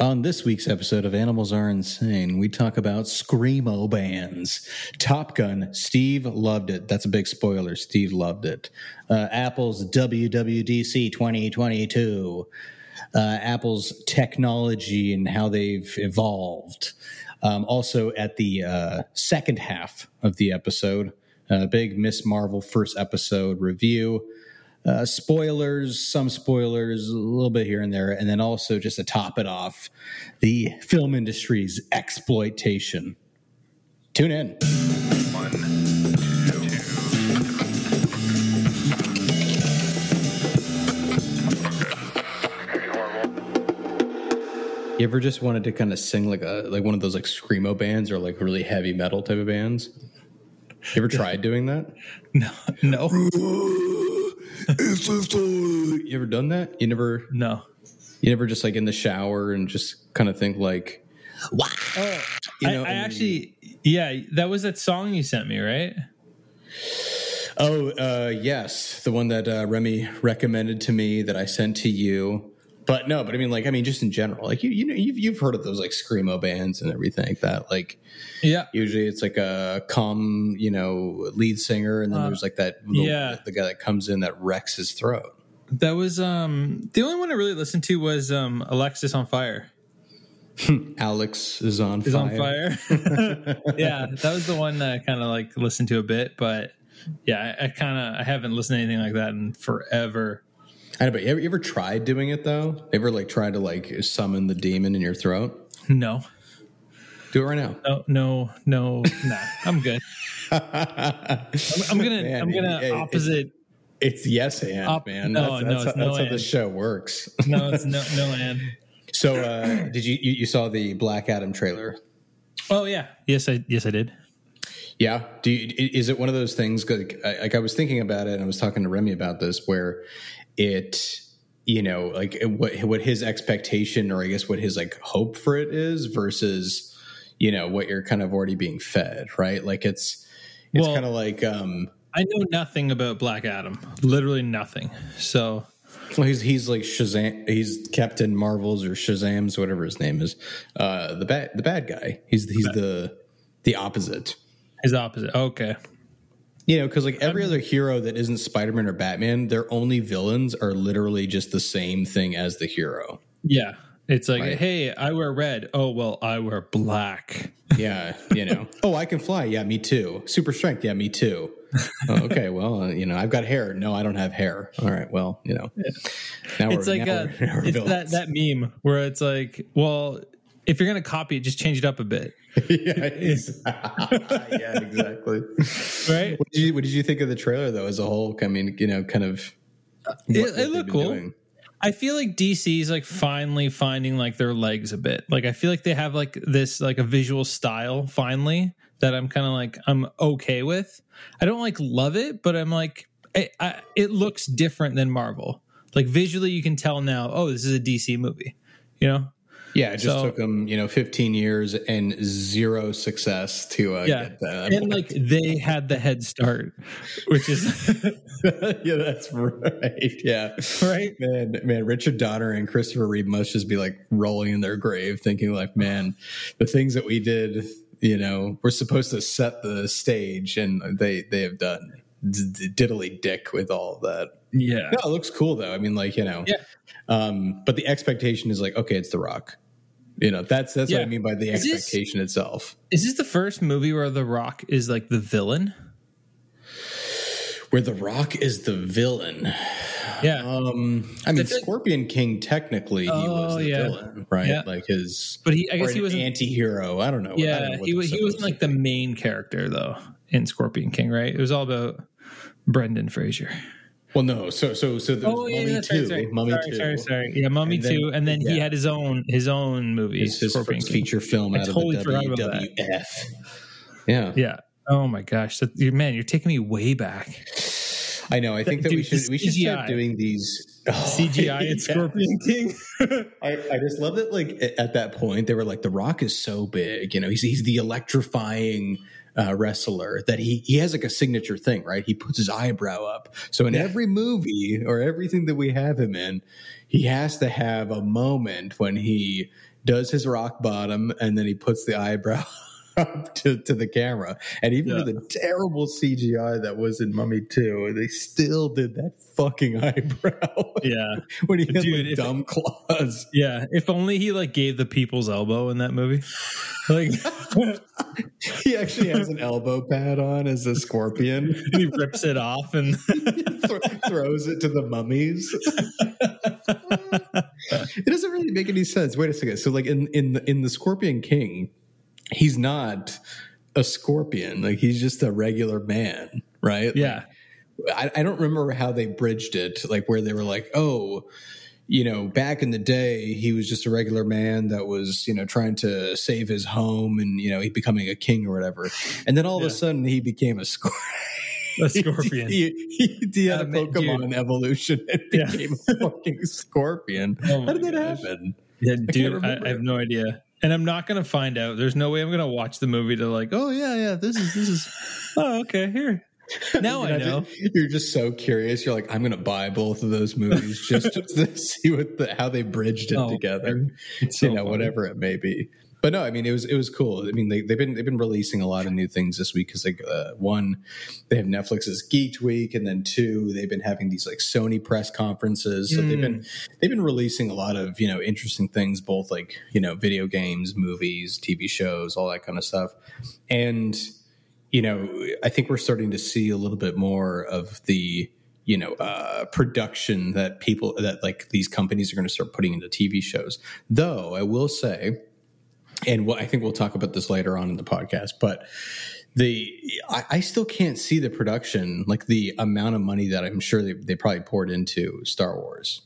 On this week's episode of Animals Are Insane, we talk about Screamo bands. Top Gun, Steve loved it. That's a big spoiler. Steve loved it. Apple's WWDC 2022. Apple's technology and how they've evolved. Also at the second half of the episode, big Miss Marvel first episode review. Spoilers, some spoilers, a little bit here and there. And then also, just to top it off, the film industry's exploitation. Tune in. 1, 2. You ever just wanted to kind of sing like one of those like screamo bands or like really heavy metal type of bands? You ever tried doing that? No. You ever done that? You never just like in the shower and just kind of think like, wow. That was that song you sent me, right? Oh, yes. The one that Remy recommended to me that I sent to you. But I mean, just in general, like you've heard of those like screamo bands and everything like that. Like, yeah, usually it's like a calm, lead singer, and then there's like that, the guy that comes in that wrecks his throat. That was the only one I really listened to was Alexisonfire. Alex is on fire. Yeah, that was the one that I kind of like listened to a bit, but yeah, I haven't listened to anything like that in forever. I know, but you ever tried doing it though? Ever like tried to like summon the demon in your throat? No. Do it right now. No. I'm good. I'm gonna opposite. It's yes and man. That's how the show works. No, it's no and. So did you saw the Black Adam trailer? Oh yeah, yes I did. Yeah. Is it one of those things? Like I was thinking about it, and I was talking to Remy about this, where it, what his expectation, or I guess what his like hope for it is versus, what you're kind of already being fed, right? Like it's kind of like I know nothing about Black Adam, literally nothing. So he's like Shazam, he's Captain Marvel's or Shazam's, whatever his name is, the bad guy. He's the opposite. His opposite. Okay. Because like every other hero that isn't Spider-Man or Batman, their only villains are literally just the same thing as the hero. Yeah. It's like, right? Hey, I wear red. Oh, well, I wear black. Yeah. Oh, I can fly. Yeah, me too. Super strength. Yeah, me too. Oh, okay. Well, I've got hair. No, I don't have hair. All right. Well, Now it's that meme where it's like, well, if you're going to copy it, just change it up a bit. Yeah, exactly. Right? What did you think of the trailer, though, as a whole? I mean, kind of... It looked cool. I feel like DC's, like, finally finding, like, their legs a bit. Like, I feel like they have, like, this, like, a visual style, finally, that I'm kind of, like, I'm okay with. I don't, like, love it, but I'm, like... It looks different than Marvel. Like, visually, you can tell now, oh, this is a DC movie, Yeah, it just took them, 15 years and zero success to get that. And, like, they had the head start, which is... Yeah, that's right. Yeah. Right? Man, Richard Donner and Christopher Reeve must just be, like, rolling in their grave thinking, like, man, the things that we did, we're supposed to set the stage, and they have done diddly dick with all of that. Yeah. No, it looks cool, though. I mean, like, Yeah. But the expectation is like, okay, it's The Rock. That's what I mean by the expectation itself. Is this the first movie where The Rock is like the villain? Where The Rock is the villain? Yeah. Scorpion King, technically, he was the villain, right? Yeah. Like his... But he was an anti-hero. I don't know. Yeah, he wasn't like the main character, though, in Scorpion King, right? It was all about Brendan Fraser. Well, no. So there was Mummy 2. Sorry. Yeah, Mummy 2, and then he had his own movie. His first feature film out of the WWF. Yeah. Yeah. Oh my gosh, you're taking me way back. I know. I think that we should start doing these CGI and Scorpion King. I just love that. Like at that point, they were like, "The Rock is so big, he's the electrifying." Wrestler that he has like a signature thing, right? He puts his eyebrow up. So in every movie or everything that we have him in, he has to have a moment when he does his rock bottom, and then he puts the eyebrow up to the camera. And even with the terrible CGI that was in Mummy 2, they still did that fucking eyebrow. Yeah. When he had like dumb claws. Yeah. If only he like gave the people's elbow in that movie. Like he actually has an elbow pad on as a scorpion. And he rips it off and throws it to the mummies. It doesn't really make any sense. Wait a second. So like in the Scorpion King, he's not a scorpion. Like he's just a regular man, right? Yeah. Like, I don't remember how they bridged it, like where they were like, oh, you know, back in the day, he was just a regular man that was, you know, trying to save his home and, you know, he becoming a king or whatever. And then all of a sudden he became a scorpion. A scorpion. He had a Pokemon evolution and became a fucking scorpion. Oh, how did that happen? Yeah, dude, I have no idea. And I'm not going to find out. There's no way I'm going to watch the movie to like, oh, yeah, this is, oh, okay, here. Now I know. You're just so curious. You're like, I'm going to buy both of those movies just to see how they bridged it together, so you know, funny. Whatever it may be. But no, I mean, it was cool. I mean, they've been releasing a lot of new things this week because like one, they have Netflix's Geek Week, and then two, they've been having these like Sony press conferences. So they've been releasing a lot of, you know, interesting things, both like, you know, video games, movies, TV shows, all that kind of stuff. And you know, I think we're starting to see a little bit more of the, you know, production that people that like these companies are going to start putting into TV shows. Though I will say. And I think we'll talk about this later on in the podcast, but I still can't see the production, like the amount of money that I'm sure they probably poured into Star Wars.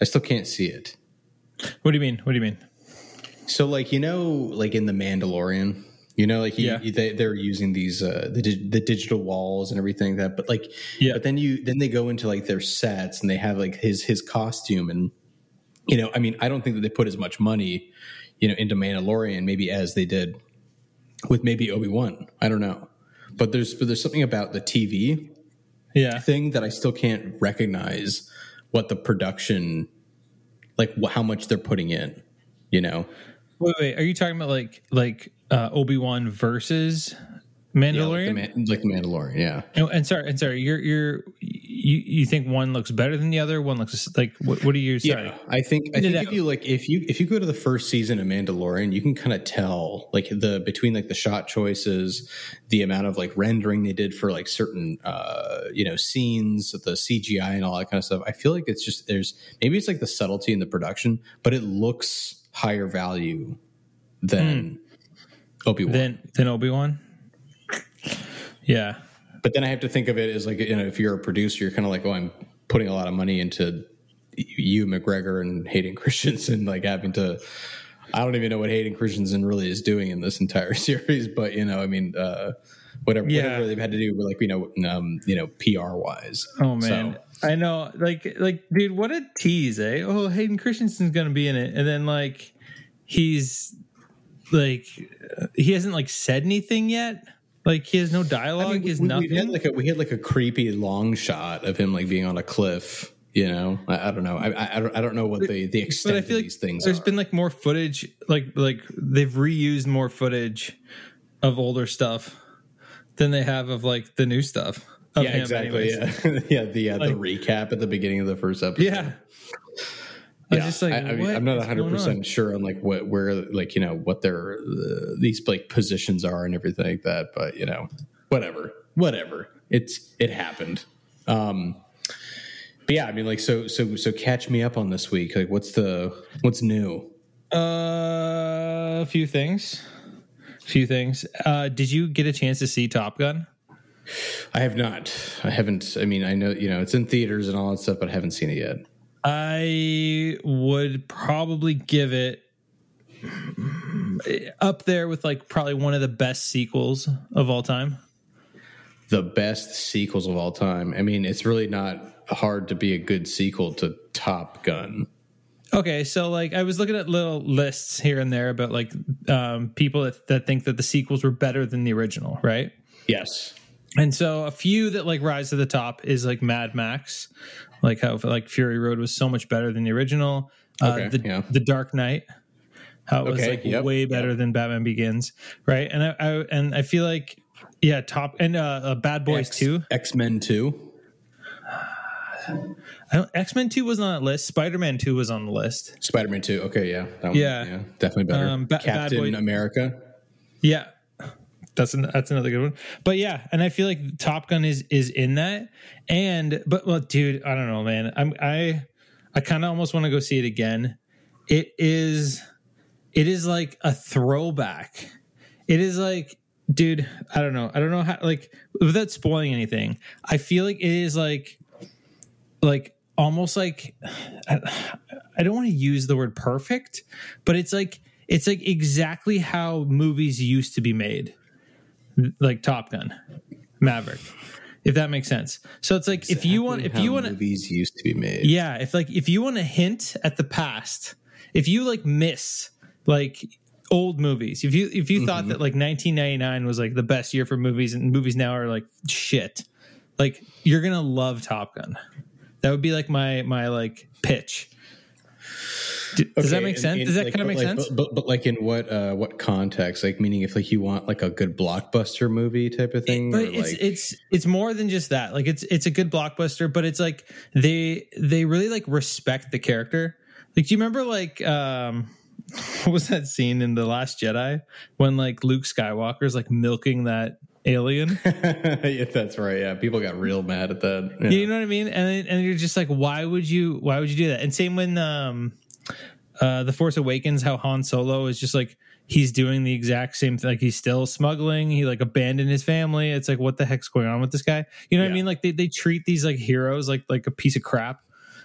I still can't see it. What do you mean? So like, you know, like in The Mandalorian, you know, like they're using these the digital walls and everything that, but like, but then they go into like their sets and they have like his costume and, you know, I mean, I don't think that they put as much money, you know, into Mandalorian maybe as they did with maybe Obi-Wan. I don't know. But there's something about the TV thing that I still can't recognize what the production, like how much they're putting in, you know? Wait, are you talking about like Obi-Wan versus Mandalorian? Yeah, like the Mandalorian, yeah. And sorry, you think one looks better than the other? One looks like what are you? Sorry, yeah, I think if you go to the first season of Mandalorian, you can kind of tell like between the shot choices, the amount of like rendering they did for like certain you know, scenes, the CGI and all that kind of stuff. I feel like it's just maybe it's like the subtlety in the production, but it looks higher value than Obi-Wan. Than Obi-Wan. Yeah. But then I have to think of it as like, you know, if you're a producer, you're kind of like, oh, I'm putting a lot of money into Ewan McGregor and Hayden Christensen, like having to, I don't even know what Hayden Christensen really is doing in this entire series, but you know, I mean, whatever they've had to do with like, you know, PR wise. Oh man. So, I know. Like, dude, what a tease, eh? Oh, Hayden Christensen's going to be in it. And then like, he hasn't like said anything yet. Like he has no dialogue, I mean, is nothing. We had like a creepy long shot of him like being on a cliff. You know, I don't know. I don't know what the extent of these things. There's been like more footage, like they've reused more footage of older stuff than they have of like the new stuff. Yeah, exactly. Anyways. Yeah, the recap at the beginning of the first episode. Yeah. Yeah. Just like, I'm not 100% sure on like where like, you know, what their these like positions are and everything like that, but you know, whatever it happened. But yeah, I mean, like so catch me up on this week. Like what's new? A few things. Did you get a chance to see Top Gun? I have not. I haven't. I mean, I know, you know, it's in theaters and all that stuff, but I haven't seen it yet. I would probably give it up there with like probably one of the best sequels of all time. The best sequels of all time. I mean, it's really not hard to be a good sequel to Top Gun. Okay, so like I was looking at little lists here and there about like people that think that the sequels were better than the original, right? Yes. And so a few that like rise to the top is like Mad Max, like how like Fury Road was so much better than the original. The Dark Knight, how it was way better than Batman Begins, right? And I feel like Bad Boys 2, X-Men 2. X-Men 2 was on that list. Spider-Man 2 was on the list. Spider-Man 2, okay, yeah. That one, yeah, definitely better. Captain America. Yeah, that's another good one. But yeah, and I feel like Top Gun is in that. Dude, I don't know, man. I kind of almost want to go see it again. It is like a throwback. It is like, dude, I don't know. I don't know how, like, without spoiling anything, I feel like it is like almost like, I don't want to use the word perfect, but it's like exactly how movies used to be made, like Top Gun Maverick, if that makes sense. So it's like, exactly, if you want movies used to be made. Yeah. If you want to hint at the past, if you like miss like old movies, if you mm-hmm. thought that like 1999 was like the best year for movies and movies now are like shit, like you're going to love Top Gun. That would be like my like pitch. Does that make sense? Does that kind of make sense? But like in what context? Like meaning if like you want like a good blockbuster movie type of thing? But it's more than just that. Like it's a good blockbuster, but it's like they really like respect the character. Like, do you remember like what was that scene in The Last Jedi when like Luke Skywalker's like milking that alien? Yeah, that's right. Yeah, people got real mad at that. Yeah. You know what I mean? And you're just like, why would you do that? And same when The Force Awakens, how Han Solo is just like he's doing the exact same thing. Like he's still smuggling. He like abandoned his family. It's like, what the heck's going on with this guy? You know what I mean? Like they treat these like heroes like a piece of crap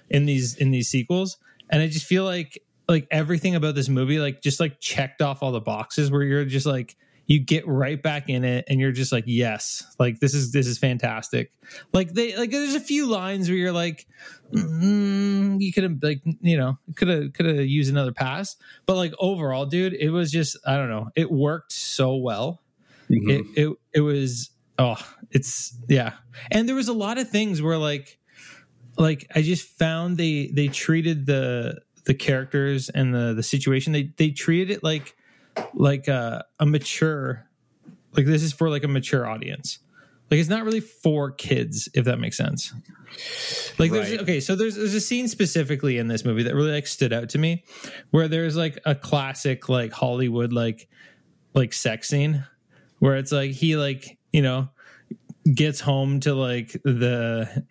in these sequels. And I just feel like everything about this movie like just like checked off all the boxes where you're just like, you get right back in it and you're just like, yes, like this is fantastic. Like there's a few lines where you're like, you could have like, you know, could have used another pass, but like overall, dude, it was just, I don't know. It worked so well. Mm-hmm. It was, And there was a lot of things where like I just found they treated the characters and the situation. They treated it like this is for like a mature audience. Like it's not really for kids, if that makes sense. Like right. There's a scene specifically in this movie that really like stood out to me where there's like a classic like Hollywood like sex scene where it's like he like, you know, gets home to like the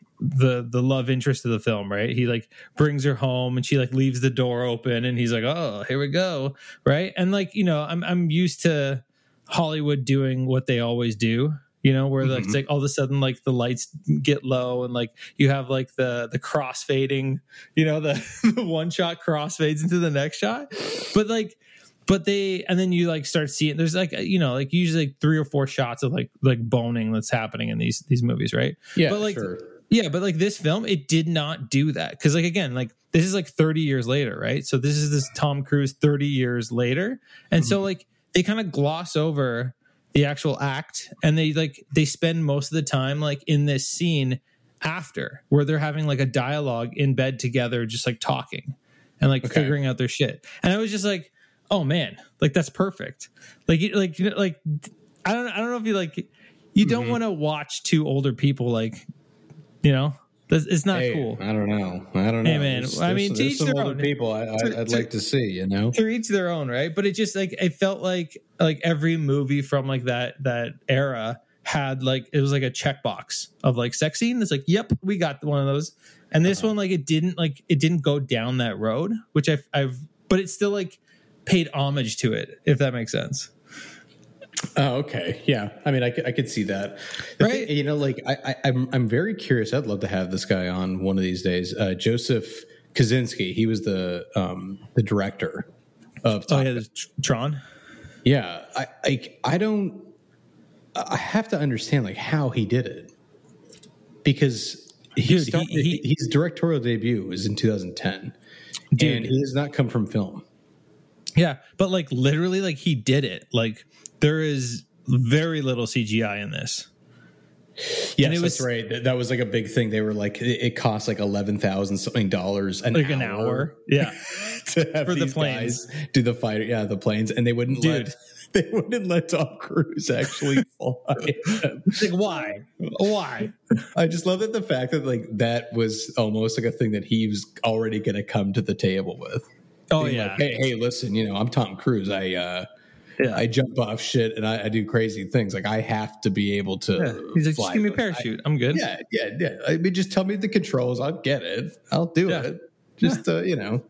love interest of the film, right? He like brings her home and she like leaves the door open and he's like, oh, here we go, right? And like, you know, I'm used to Hollywood doing what they always do, you know, where like, mm-hmm. It's like all of a sudden like the lights get low and like you have like the crossfading, you know, the one shot crossfades into the next shot, but then you like start seeing there's like, you know, like usually like three or four shots of like boning that's happening in these movies, right? Yeah, but like sure. Yeah, but like this film, it did not do that. Because like, again, like this is like 30 years later, right? So this is Tom Cruise 30 years later. And mm-hmm. So like they kind of gloss over the actual act and they spend most of the time like in this scene after where they're having like a dialogue in bed together, just like talking and like figuring out their shit. And I was just like, oh man, like that's perfect. Like, you know, like I don't know if you like, you don't mm-hmm. want to watch two older people like, you know, it's not cool. I don't know. Hey, man. There's, I mean, to each their own. People I'd like to see, you know, to each their own, right? But it just like it felt like every movie from like that era had like it was like a checkbox of like sex scene. It's like, yep, we got one of those. And this one, like it didn't go down that road, which but it still like paid homage to it, if that makes sense. Oh, okay. Yeah. I mean, I could see that. Right. You know, like I'm very curious. I'd love to have this guy on one of these days. Joseph Kaczynski. He was the director of Tron. Yeah. I have to understand like how he did it because his directorial debut was in 2010 and he does not come from film. Yeah. But like literally like he did it. Like there is very little CGI in this. Yes, that's right. That was like a big thing. They were like, it cost like $11,000 something dollars an hour. Yeah. to have these guys do the fighter. Yeah, the planes, and they wouldn't let Tom Cruise actually fly. Like, why? I just love that the fact that like that was almost like a thing that he was already going to come to the table with. Oh, being like, hey, listen, you know, I'm Tom Cruise. I jump off shit and I do crazy things. Like I have to be able to. Yeah. He's like, just give me a parachute. I'm good. Yeah. I mean, just tell me the controls. I'll get it. I'll do it. Just you know,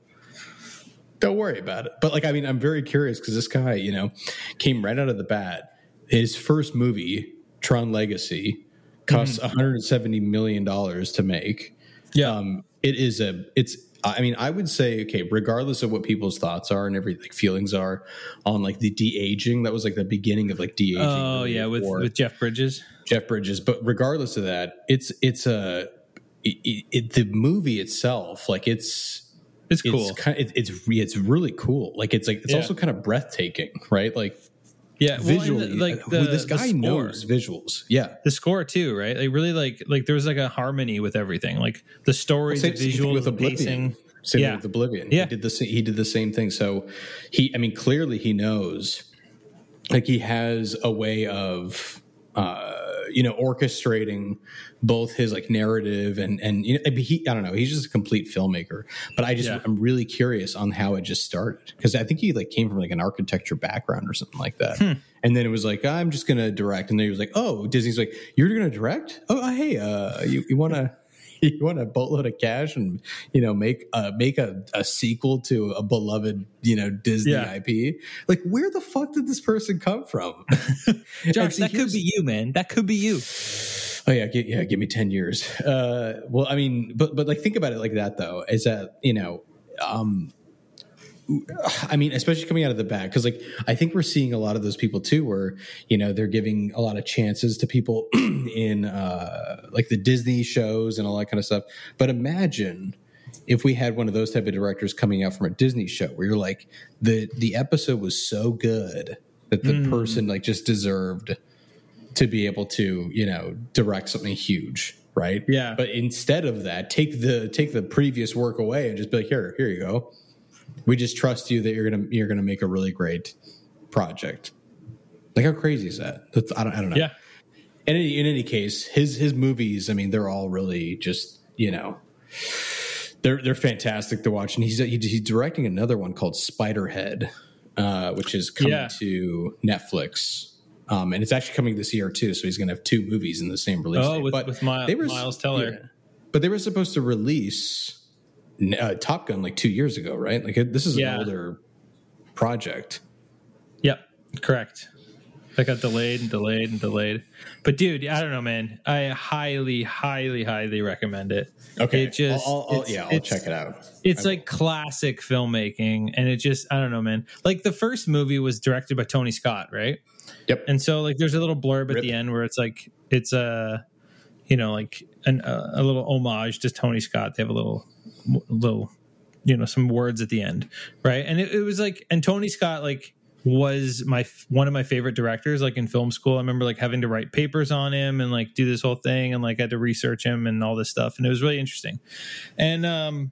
don't worry about it. But like, I mean, I'm very curious because this guy, you know, came right out of the bat. His first movie, Tron Legacy, costs $170 million to make. Yeah, I mean, I would say, okay, regardless of what people's thoughts are and every like feelings are on like the de-aging, that was like the beginning of like de-aging. Oh yeah, with Jeff Bridges. But regardless of that, it's the movie itself, like it's cool. It's really cool. Like it's also kind of breathtaking, right? Like visually, this guy knows visuals. Yeah, the score too, right? Like really, like there was like a harmony with everything. Like the stories, the visuals, with Oblivion. With Oblivion. Yeah, he did the same thing. So clearly he knows. Like he has a way of, you know, orchestrating both his like narrative and you know, I don't know, he's just a complete filmmaker. But I'm really curious on how it just started, because I think he like came from like an architecture background or something like that. And then it was like, I'm just gonna direct, and then he was like, oh, Disney's like, you're gonna direct? Oh, hey, you want a boatload of cash and you know make a sequel to a beloved, you know, Disney IP? Like, where the fuck did this person come from? Josh, that could be you, man. That could be you. Oh yeah. Give me 10 years. Well, I mean, but like think about it like that though. Is that, you know, I mean, especially coming out of the back, because like I think we're seeing a lot of those people too, where you know they're giving a lot of chances to people in like the Disney shows and all that kind of stuff. But imagine if we had one of those type of directors coming out from a Disney show, where you're like the episode was so good that the person like just deserved to be able to, you know, direct something huge. Right? Yeah. But instead of that, take the previous work away and just be like, here you go. We just trust you that you're gonna make a really great project. Like, how crazy is that? That's, I don't know. Yeah. And in any case, his movies, I mean, they're all really just, you know, they're fantastic to watch. And he's directing another one called Spiderhead, which is coming to Netflix, and it's actually coming this year too. So he's gonna have two movies in the same release. Oh, Miles Teller. Yeah, but they were supposed to release Top Gun like 2 years ago, right? Like this is an older project. Yep, correct. That got delayed. But dude, I don't know, man. I highly recommend it. Okay, it just I'll check it out. It's like classic filmmaking, and it just, I don't know, man. Like the first movie was directed by Tony Scott, right? Yep. And so like there's a little blurb at the end where it's like it's a, you know, like a little homage to Tony Scott. They have a little, you know, some words at the end, right? And it was like, and Tony Scott like was one of my favorite directors. Like in film school, I remember like having to write papers on him and like do this whole thing, and like I had to research him and all this stuff, and it was really interesting. And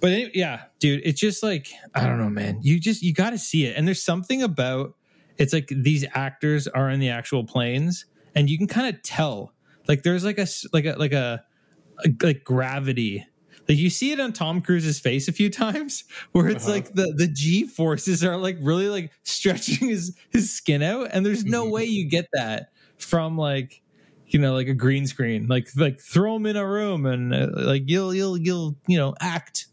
but anyway, yeah, dude, it's just like, I don't know, man. You got to see it. And there's something about, it's like these actors are in the actual planes, and you can kind of tell like there's like gravity. Like you see it on Tom Cruise's face a few times where it's like the G forces are like really like stretching his skin out. And there's no way you get that from like, you know, like a green screen, like throw him in a room and like, you'll, you know,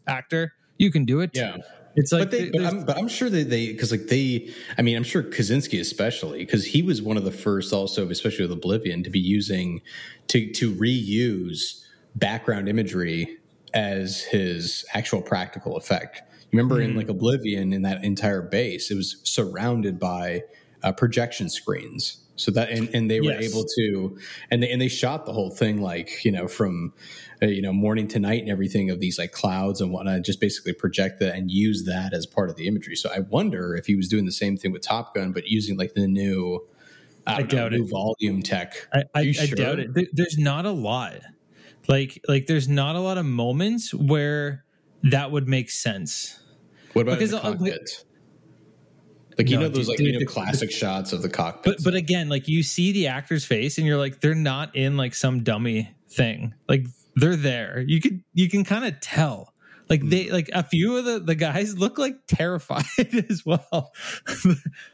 actor, you can do it. Yeah. It's like, but I'm sure that I'm sure Kaczynski especially, because he was one of the first also, especially with Oblivion, to be using, to reuse background imagery as his actual practical effect. Remember in like Oblivion, in that entire base, it was surrounded by projection screens. So that and they were able to, and they shot the whole thing like, you know, from you know, morning to night and everything, of these like clouds and whatnot, just basically project that and use that as part of the imagery. So I wonder if he was doing the same thing with Top Gun, but using like the new new volume tech. I doubt it. There's not a lot. Like there's not a lot of moments where that would make sense. What about the cockpit? Like, no, you know, those like, you know, classic shots of the cockpit. But again, like, you see the actor's face and you're like, they're not in like some dummy thing. Like, they're there. You can kind of tell. Like, they, like, a few of the guys look like terrified as well.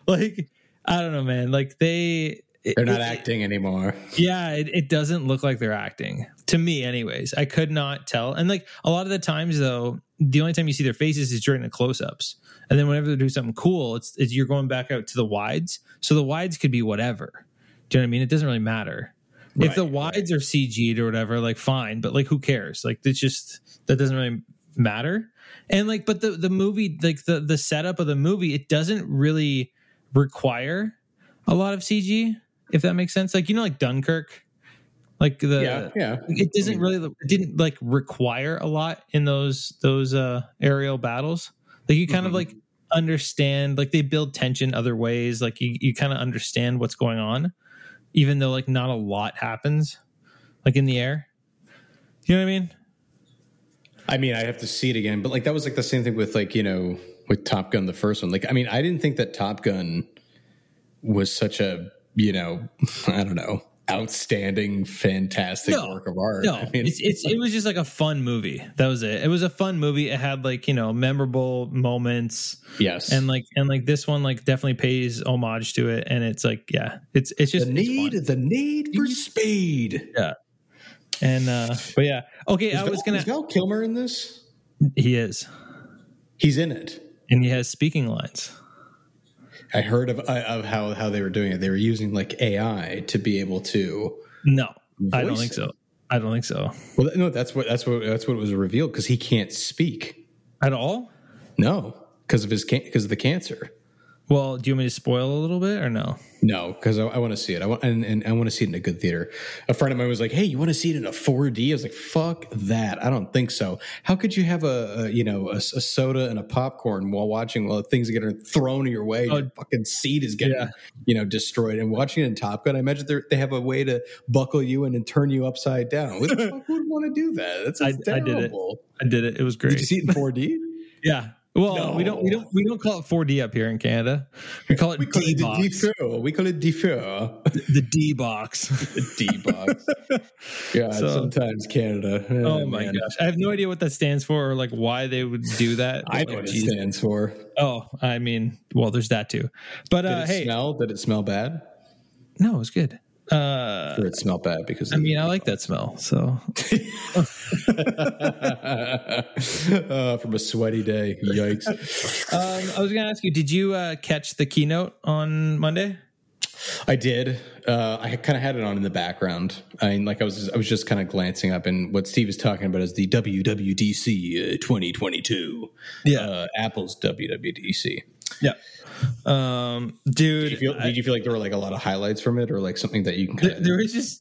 Like, I don't know, man. Like, they're not acting anymore. Yeah, it doesn't look like they're acting to me, anyways. I could not tell. And like, a lot of the times, though, the only time you see their faces is during the close-ups, and then whenever they do something cool, it's you're going back out to the wides. So the wides could be whatever. Do you know what I mean? It doesn't really matter. Right, if the wides are CG'd or whatever, like, fine, but like, who cares? Like, it's just, that doesn't really matter. And like, but the movie, like the setup of the movie, it doesn't really require a lot of CG, if that makes sense. Like, you know, like Dunkirk, like it doesn't really, it didn't like require a lot in those aerial battles. Like, you kind of like understand, like, they build tension other ways. Like, you kind of understand what's going on, even though like not a lot happens, like, in the air. You know what I mean? I mean, I have to see it again, but like, that was like the same thing with, like, you know, with Top Gun, the first one. Like, I mean, I didn't think that Top Gun was such a, you know, I don't know, outstanding, fantastic work of art. No, I mean, it was just like a fun movie. That was it. It was a fun movie. It had, like, you know, memorable moments. Yes. And like this one, like, definitely pays homage to it. And it's like, yeah, it's just the need for speed. Yeah. And but yeah, okay. Is Val Kilmer in this? He is. He's in it, and he has speaking lines. I heard of how they were doing it. They were using like AI to be able to. No, I don't think so. I don't think so. Well, no, that's what was revealed, because he can't speak at all. No, because of the cancer. Well, do you want me to spoil a little bit or no? No, because I want to see it. I want to see it in a good theater. A friend of mine was like, "Hey, you want to see it in a 4D?" I was like, "Fuck that! I don't think so. How could you have a soda and a popcorn while watching things that are thrown your way? Your fucking seat is getting destroyed." And watching it in Top Gun, I imagine they have a way to buckle you in and turn you upside down. Who the fuck would want to do that? That's terrible. I did it. It was great. Did you see it in 4D? Yeah. Well, no. We don't call it 4D up here in Canada. We call it D-box. We call it D-fur. The D-box. The D-box. Yeah, so, sometimes Canada. Oh, my gosh. I have no idea what that stands for, or like why they would do that. I know what it stands for. Oh, I mean, well, there's that too. But did it smell bad? No, it was good. Sure, it smelled bad because I like that smell. So from a sweaty day, yikes! I was going to ask you: did you catch the keynote on Monday? I did. I kind of had it on in the background. I mean, like, I was just kind of glancing up, and what Steve is talking about is the WWDC 2022. Yeah, Apple's WWDC. Yeah. Dude, did you feel like there were like a lot of highlights from it, or like something that you can kind of...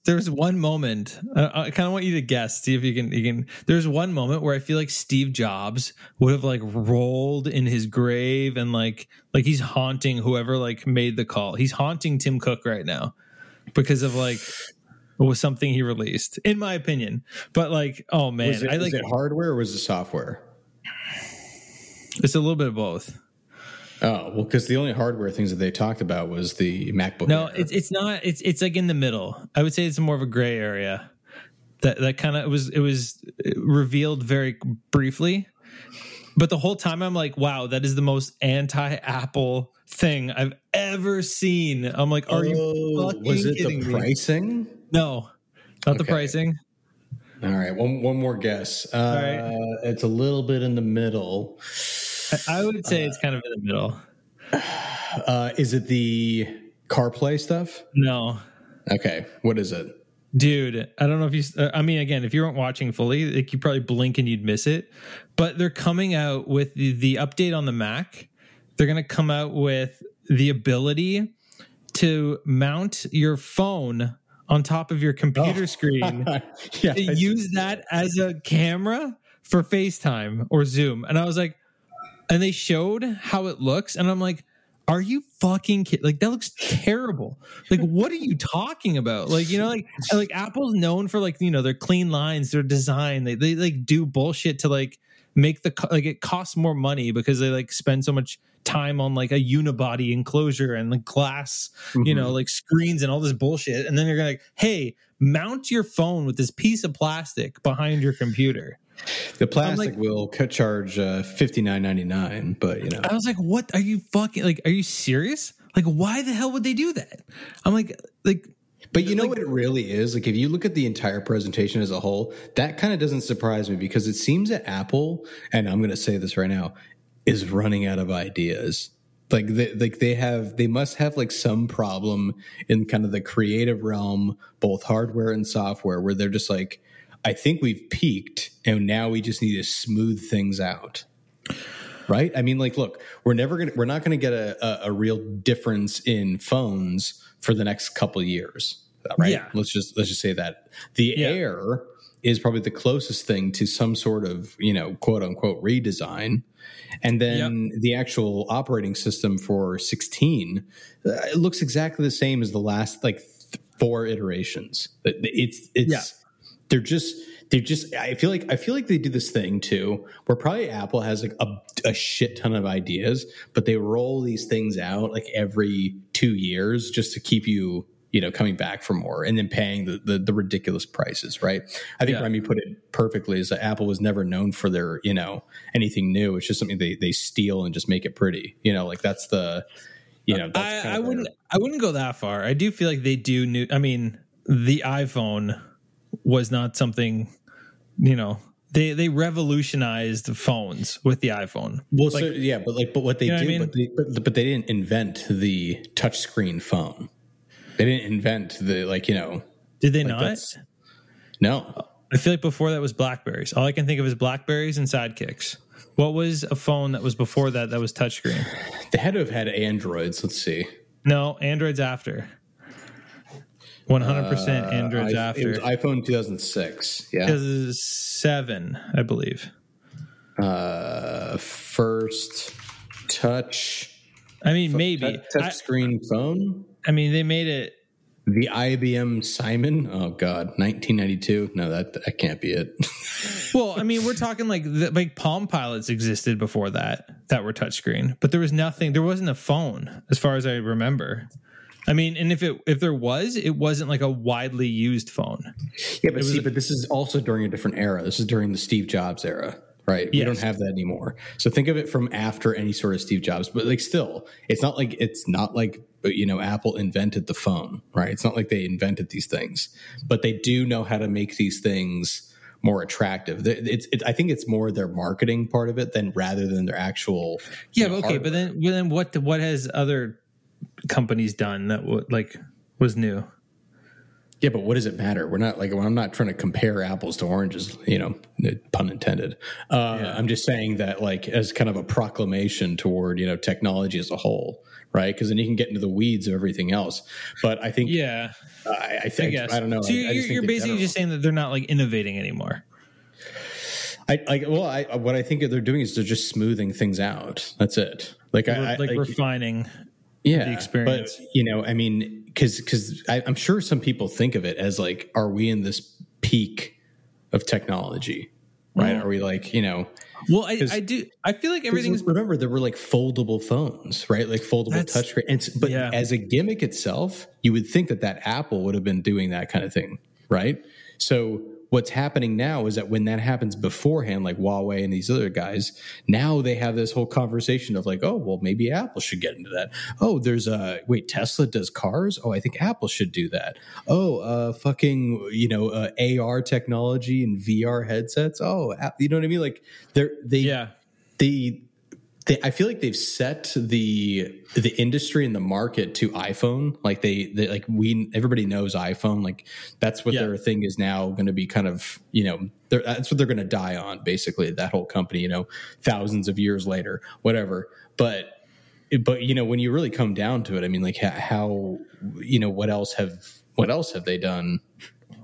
There was one moment. I kind of want you to guess, see if you can. There's one moment where I feel like Steve Jobs would have like rolled in his grave, and like he's haunting whoever like made the call. He's haunting Tim Cook right now because of like something he released, in my opinion. But like, oh man, was it hardware or was it software? It's a little bit of both. Oh, well, because the only hardware things that they talked about was the MacBook. No, it's not. It's like in the middle. I would say it's more of a gray area. That kind of it was revealed very briefly, but the whole time I'm like, wow, that is the most anti-Apple thing I've ever seen. I'm like, are you fucking kidding me? Was it the pricing? Me? No, not the pricing. All right, one more guess. All right. It's a little bit in the middle. I would say it's kind of in the middle. Is it the CarPlay stuff? No. Okay. What is it? Dude, I don't know if you... I mean, again, if you weren't watching fully, like, you probably blink and you'd miss it. But they're coming out with the update on the Mac. They're going to come out with the ability to mount your phone on top of your computer screen to use that as a camera for FaceTime or Zoom. And I was like... And they showed how it looks, and I'm like, "Are you fucking kidding? Like, that looks terrible! Like, what are you talking about? Like, you know, like Apple's known for, like, you know, their clean lines, their design. They like do bullshit to like make the, like, it costs more money because they like spend so much time on like a unibody enclosure and like glass, you know, like screens and all this bullshit. And then you're gonna like, hey, mount your phone with this piece of plastic behind your computer. The plastic like, will charge $59.99, but you know. I was like, what are you fucking like? Are you serious? Like, why the hell would they do that? I'm like. But you know like, what it really is? Like, if you look at the entire presentation as a whole, that kind of doesn't surprise me because it seems that Apple, and I'm going to say this right now, is running out of ideas. They must have like some problem in kind of the creative realm, both hardware and software, where they're just like, I think we've peaked and now we just need to smooth things out. Right? I mean, like, look, we're not going to get a real difference in phones for the next couple of years, right? Yeah. Let's just say that the Air is probably the closest thing to some sort of, you know, quote unquote redesign. And then the actual operating system for 16, it looks exactly the same as the last like four iterations. They're just. I feel like they do this thing too, where probably Apple has like a shit ton of ideas, but they roll these things out like every 2 years just to keep you coming back for more and then paying the ridiculous prices, right? I think Remy put it perfectly: is that Apple was never known for their anything new. It's just something they steal and just make it pretty. You know, like that's the That's I wouldn't go that far. I do feel like they do new. I mean, the iPhone was not something, they revolutionized phones with the iPhone. Well, like, but what they do, but they didn't invent the touchscreen phone. They didn't invent the Did they not? No, I feel like before that was BlackBerries. All I can think of is BlackBerries and Sidekicks. What was a phone that was before that that was touchscreen? They had to have had Androids. Let's see. No, Androids after. 100% Androids after. It was iPhone 2006. Yeah. 2007, I believe. First touch. I mean, maybe. Touchscreen phone? I mean, they made it. The IBM Simon? Oh, God. 1992? No, that can't be it. Well, I mean, we're talking like Palm Pilots existed before that were touchscreen. But there was nothing. There wasn't a phone, as far as I remember. I mean, and if there was, it wasn't like a widely used phone. Yeah, but but this is also during a different era. This is during the Steve Jobs era, right? Yes. We don't have that anymore. So think of it from after any sort of Steve Jobs, but like still, it's not like Apple invented the phone, right? It's not like they invented these things, but they do know how to make these things more attractive. I think it's more their marketing part of it rather than their actual. Yeah, okay, hardware. but then what has other companies done that was new? Yeah, but what does it matter? We're not I'm not trying to compare apples to oranges, pun intended. I'm just saying that as kind of a proclamation toward technology as a whole, right? Because then you can get into the weeds of everything else. But I think I guess. I don't know. So you're basically just saying that they're not innovating anymore. What I think they're doing is they're just smoothing things out. That's it. Refining. Yeah, the experience. But because I'm sure some people think of it as are we in this peak of technology, right? Mm-hmm. Are we Well, I do. I feel like everything's. Remember, there were foldable phones, right? Foldable touchscreen. But as a gimmick itself, you would think that Apple would have been doing that kind of thing, right? So what's happening now is that when that happens beforehand, like Huawei and these other guys, now they have this whole conversation of maybe Apple should get into that. Oh, Tesla does cars. Oh, I think Apple should do that. Oh, AR technology and VR headsets. Oh, you know what I mean? I feel like they've set the industry and the market to iPhone. Everybody knows iPhone. That's what their thing is now going to be kind of, that's what they're going to die on basically, that whole company, thousands of years later, whatever. But when you really come down to it, I mean, how, what else have they done?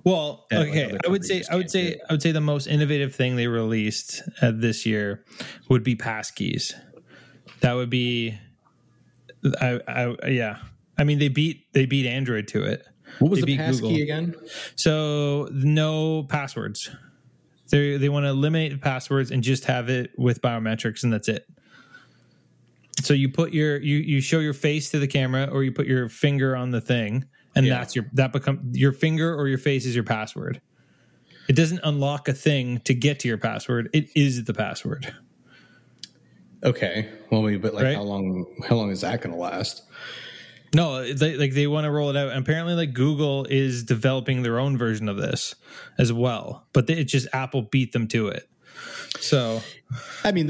Well, okay. I would say the most innovative thing they released this year would be passkeys. That would be, I mean, they beat Android to it. What was the passkey again? So no passwords. They want to eliminate the passwords and just have it with biometrics, and that's it. So you put your you show your face to the camera, or you put your finger on the thing, and that's your finger or your face is your password. It doesn't unlock a thing to get to your password. It is the password. Okay. Well, but like, right? How long is that going to last? No, they want to roll it out. And apparently, like, Google is developing their own version of this as well, but it's just Apple beat them to it. So, and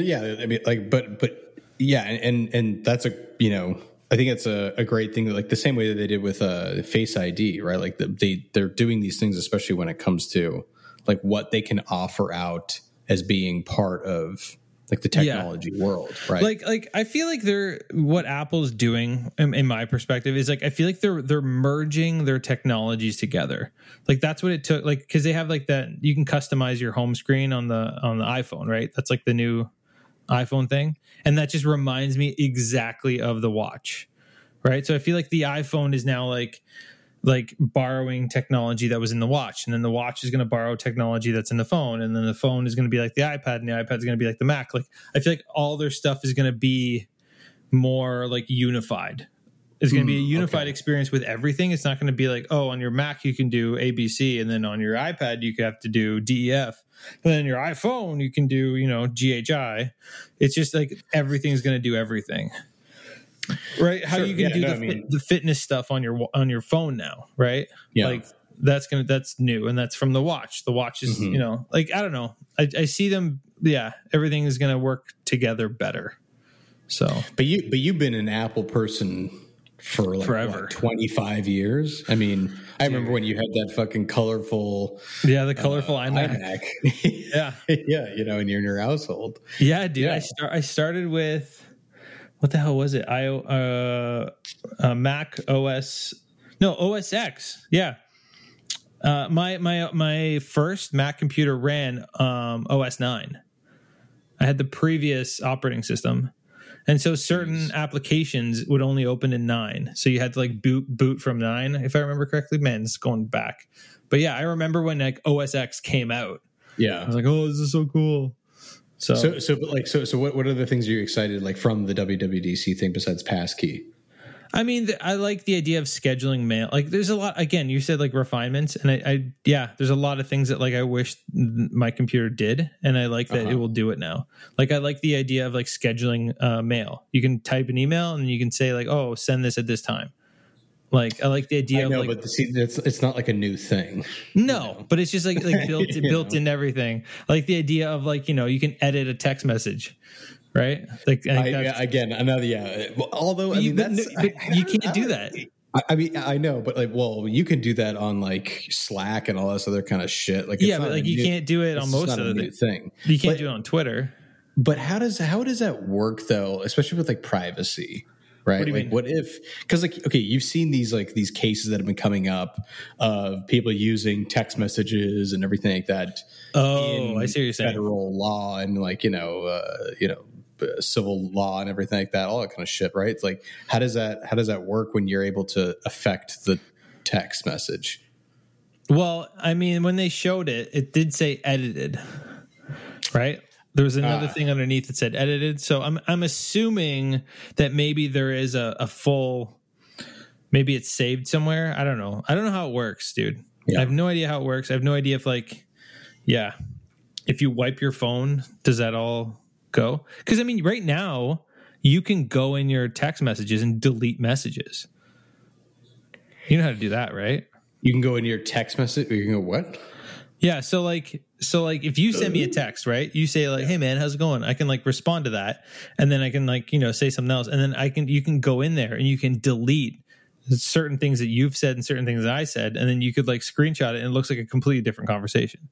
that's a, you know, I think it's a great thing, that, like, the same way that they did with Face ID, right? Like, they're doing these things, especially when it comes to, like, what they can offer out as being part of, like, the technology world, right? Like I feel like what Apple's doing, in my perspective, is, like, I feel like they're merging their technologies together. Like, that's what it took, like, because they have, like, that you can customize your home screen on the iPhone, right? That's like the new iPhone thing, and that just reminds me exactly of the watch, right? So I feel like the iPhone is now like borrowing technology that was in the watch, and then the watch is going to borrow technology that's in the phone, and then the phone is going to be like the iPad, and the iPad is going to be like the Mac. Like, I feel like all their stuff is going to be more like unified. It's going to be a unified experience with everything. It's not going to be like, oh, on your Mac you can do ABC, and then on your iPad you have to do DEF, and then your iPhone you can do, you know, GHI. It's just like everything's going to do everything, right? How you can the fitness stuff on your phone now, right? Yeah, like that's new, and that's from the watch. The watch is, you know, like, I don't know. I see them. Yeah, everything is going to work together better. So, but you've been an Apple person for like forever, what, 25 years. I mean, I remember when you had that fucking colorful, the colorful iMac. yeah, you know, and you're in your household. Yeah, dude. Yeah. I started with, what the hell was it? Mac OS, no, OS X. Yeah, my first Mac computer ran OS 9. I had the previous operating system. And so certain applications would only open in 9. So you had to like boot from 9, if I remember correctly. Man, it's going back. But yeah, I remember when like OS X came out. Yeah. I was like, oh, this is so cool. So what are the things you're excited, like, from the WWDC thing besides passkey? I mean, I like the idea of scheduling mail. Like, there's a lot, again, you said like refinements, and I there's a lot of things that like I wish my computer did, and I like that it will do it now. Like, I like the idea of like scheduling mail. You can type an email and you can say like, oh, send this at this time. Like, I like the idea of like, but it's not like a new thing. No, you know? But it's just like built in everything. I like the idea of like, you know, you can edit a text message. Right? Like, although, I mean, you can't do that. I mean, I know, but like, well, you can do that on like Slack and all this other kind of shit. Like, yeah, but like you can't do it on most other thing. You can't do it on Twitter. But how does that work though? Especially with like privacy, right? What do you mean? What if? Because like, okay, you've seen these cases that have been coming up of people using text messages and everything like that. Oh, I see what you're saying. Federal law and like, you know. Civil law and everything like that, all that kind of shit, right? It's like, how does that work when you're able to affect the text message? Well, I mean, when they showed it, it did say edited, right? There was another thing underneath that said edited. So I'm assuming that maybe there is a full, maybe it's saved somewhere. I don't know. I don't know how it works, dude. Yeah. I have no idea how it works. I have no idea if like, if you wipe your phone, does that all go? Because I mean, right now you can go in your text messages and delete messages. You know how to do that, right? You can go into your text message. You can go what? Yeah. So like, if you send me a text, right? You say like, "Hey man, how's it going?" I can like respond to that, and then I can like, you know, say something else, and then you can go in there and you can delete certain things that you've said and certain things that I said, and then you could like screenshot it, and it looks like a completely different conversation.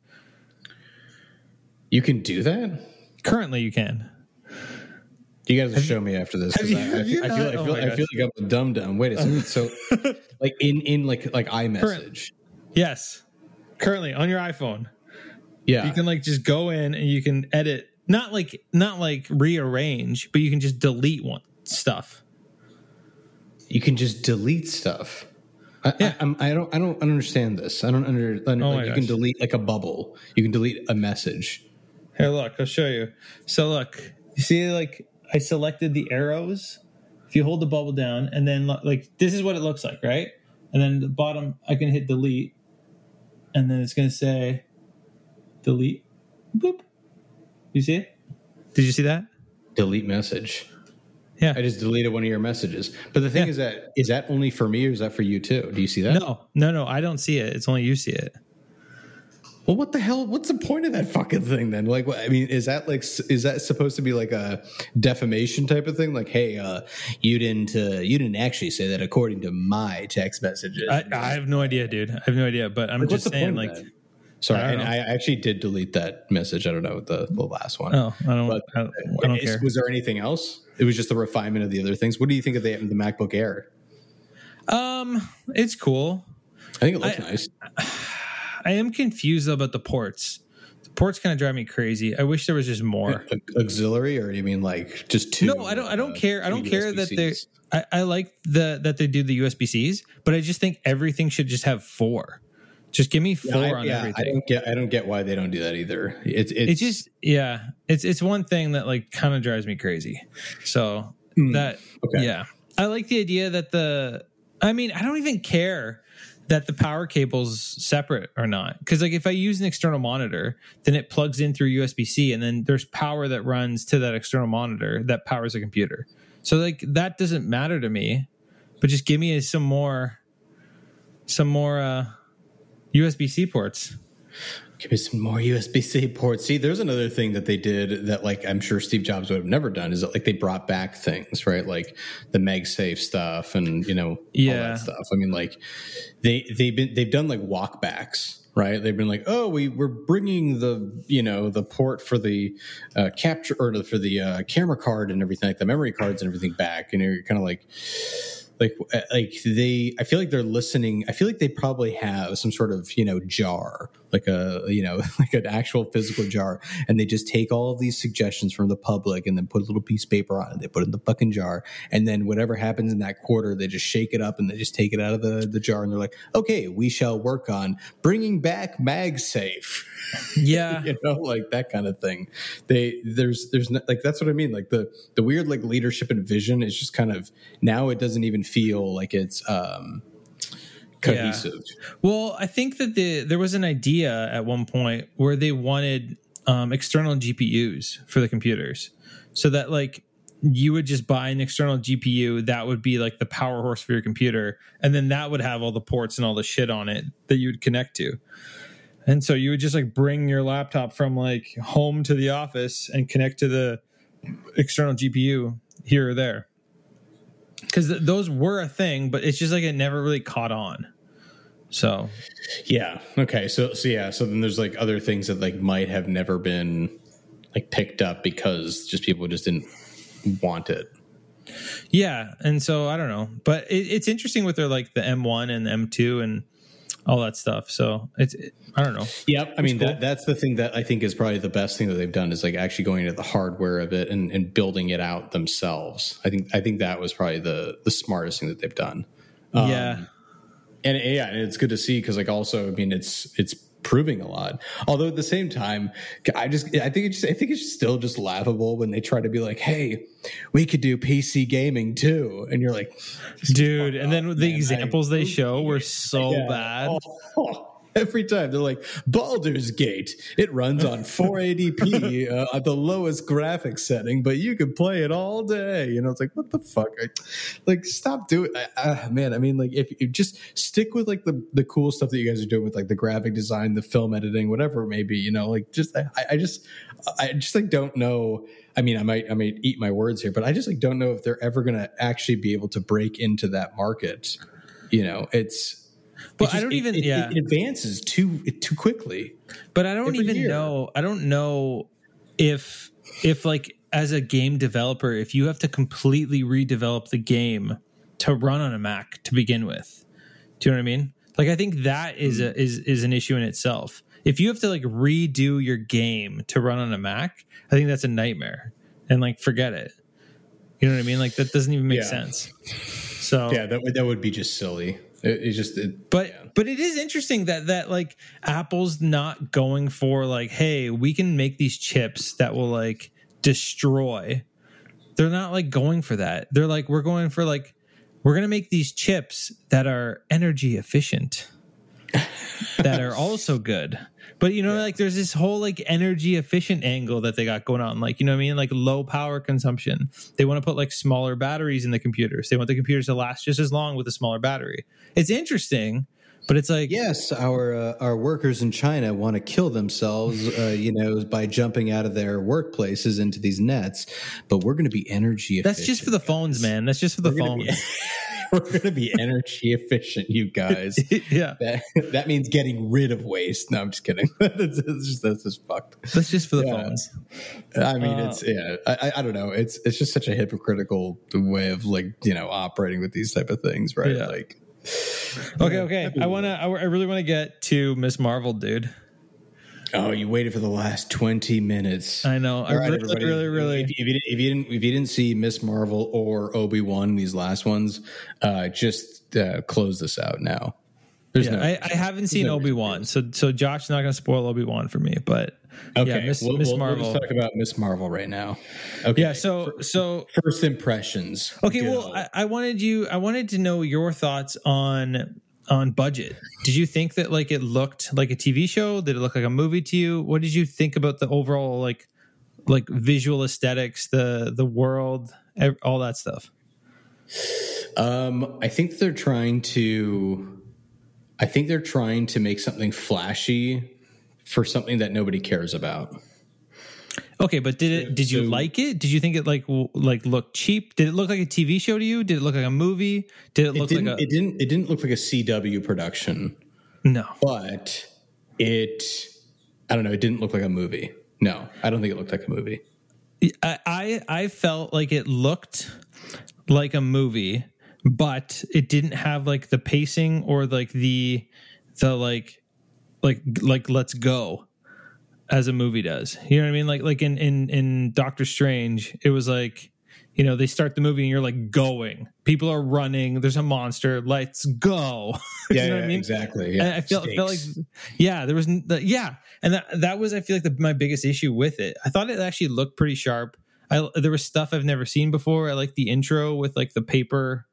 You can do that? Currently, you can. You guys will show me after this. I feel like I'm a dumb. Wait a second. So, like in iMessage. Yes. Currently on your iPhone. Yeah. You can like just go in and you can edit. Not like rearrange, but you can just delete stuff. You can just delete stuff. I don't understand this. I don't understand. Oh, like, you can delete like a bubble. You can delete a message. Here, look. I'll show you. So look, you see, like I selected the arrows. If you hold the bubble down, and then like this is what it looks like, right? And then the bottom, I can hit delete, and then it's going to say delete. Boop. You see it? Did you see that? Delete message. Yeah. I just deleted one of your messages. But the thing is that only for me or is that for you too? Do you see that? No. I don't see it. It's only you see it. Well, what the hell? What's the point of that fucking thing then? Like, what, I mean, is that supposed to be like a defamation type of thing? Like, hey, you didn't actually say that according to my text messages. I have no idea, dude. I have no idea. But I'm just saying, like. Sorry, I actually did delete that message. I don't know the last one. Oh, I don't care. Was there anything else? It was just the refinement of the other things. What do you think of the MacBook Air? It's cool. I think it looks nice. I am confused about the ports. The ports kind of drive me crazy. I wish there was just more auxiliary, or do you mean like just two? No, I don't care. I don't care that they. I like that they do the USB-Cs, but I just think everything should just have four. Just give me four on everything. I don't get why they don't do that either. It's one thing that like kind of drives me crazy. So I like the idea that I don't even care that the power cable's separate or not, because like if I use an external monitor, then it plugs in through USB-C, and then there's power that runs to that external monitor that powers a computer. So like that doesn't matter to me, but just give me some more USB-C ports. Give me some more USB-C ports. See, there's another thing that they did that, like, I'm sure Steve Jobs would have never done, is that, like, they brought back things, right? Like the MagSafe stuff and, you know, all that stuff. I mean, like, they've done, like, walkbacks, right? They've been like, oh, we're bringing the, you know, the port for the capture or for the camera card and everything, like the memory cards and everything back. You know, you're kind of like... Like they, I feel like they're listening. I feel like they probably have some sort of, you know, jar, like a, you know, like an actual physical jar. And they just take all of these suggestions from the public and then put a little piece of paper on it. They put it in the fucking jar. And then whatever happens in that quarter, they just shake it up and they just take it out of the jar. And they're like, okay, we shall work on bringing back MagSafe. Yeah. You know, like that kind of thing. There's not, like, that's what I mean. Like the weird, like leadership and vision is just kind of, now it doesn't even feel like it's cohesive. Yeah. Well, I think that there was an idea at one point where they wanted external GPUs for the computers, so that like you would just buy an external GPU that would be like the power horse for your computer, and then that would have all the ports and all the shit on it that you would connect to. And so you would just like bring your laptop from like home to the office and connect to the external GPU here or there. Because those were a thing, but it's just like it never really caught on. So, yeah. Okay. So then there's like other things that like might have never been like picked up because just people just didn't want it. Yeah. And so I don't know, but it's interesting with their like the M1 and the M2 and all that stuff. So it's I don't know. Yep. I mean, cool. That's the thing that I think is probably the best thing that they've done is like actually going into the hardware of it and building it out themselves. I think that was probably the smartest thing that they've done. Yeah. And it's good to see because like also, I mean, it's proving a lot. Although at the same time, I think it's still just laughable when they try to be like, hey, we could do PC gaming too. And you're like, dude. And then the examples they show were so bad. Oh. Every time they're like, Baldur's Gate, it runs on 480p at the lowest graphics setting, but you can play it all day. You know, it's like, what the fuck? Like, stop doing it. Man, I mean, like, if you just stick with, like, the cool stuff that you guys are doing with, like, the graphic design, the film editing, whatever it may be, you know, like, just, I just like, don't know. I mean, I might eat my words here, but I just, like, don't know if they're ever going to actually be able to break into that market. You know, it's... But just, I don't even. It advances too quickly. But I don't even know. I don't know if like as a game developer, if you have to completely redevelop the game to run on a Mac to begin with. Do you know what I mean? Like I think that is an issue in itself. If you have to like redo your game to run on a Mac, I think that's a nightmare. And like forget it. You know what I mean? Like that doesn't even make sense. So yeah, that would be just silly. But it is interesting that like Apple's not going for like, hey, we can make these chips that will like destroy. They're not like going for that. They're like, we're going for like, we're going to make these chips that are energy efficient, that are also good. But, you know, like there's this whole like energy efficient angle that they got going on. Like, you know what I mean? Like low power consumption. They want to put like smaller batteries in the computers. They want the computers to last just as long with a smaller battery. It's interesting, but it's like... Yes, our workers in China want to kill themselves, you know, by jumping out of their workplaces into these nets. But we're going to be energy efficient. That's just for the phones, man. That's just for the phones. We're going to be energy efficient, you guys. Yeah. That means getting rid of waste. No, I'm just kidding. that's just fucked. That's just for the phones. I mean, I don't know. It's just such a hypocritical way of like, you know, operating with these type of things, right? Yeah. Like, okay. I really want to get to Miss Marvel, dude. Oh, you waited for the last 20 minutes. I know. I right, really. If you didn't see Miss Marvel or Obi-Wan, these last ones, just close this out now. I haven't seen Obi-Wan, so Josh's not going to spoil Obi-Wan for me. But okay, yeah, Miss Marvel. We'll talk about Miss Marvel right now. Okay, yeah. So first impressions. Okay, well, I wanted to know your thoughts on budget. Did you think that like it looked like a TV show? Did it look like a movie to you? What did you think about the overall like visual aesthetics, the world, all that stuff? I think they're trying to make something flashy for something that nobody cares about. Okay, but did you like it? Did you think it like looked cheap? Did it look like a TV show to you? Did it look like a movie? Did it look like a... It didn't look like a CW production. No. But it didn't look like a movie. No, I don't think it looked like a movie. I felt like it looked like a movie, but it didn't have like the pacing or like the let's go as a movie does. You know what I mean? Like in Doctor Strange, it was like, you know, they start the movie and you're like going. People are running. There's a monster. Let's go. Yeah, you know what I mean? Exactly. Yeah. I felt like, yeah, there was, yeah. And that was, I feel like my biggest issue with it. I thought it actually looked pretty sharp. There was stuff I've never seen before. I like the intro with like the paper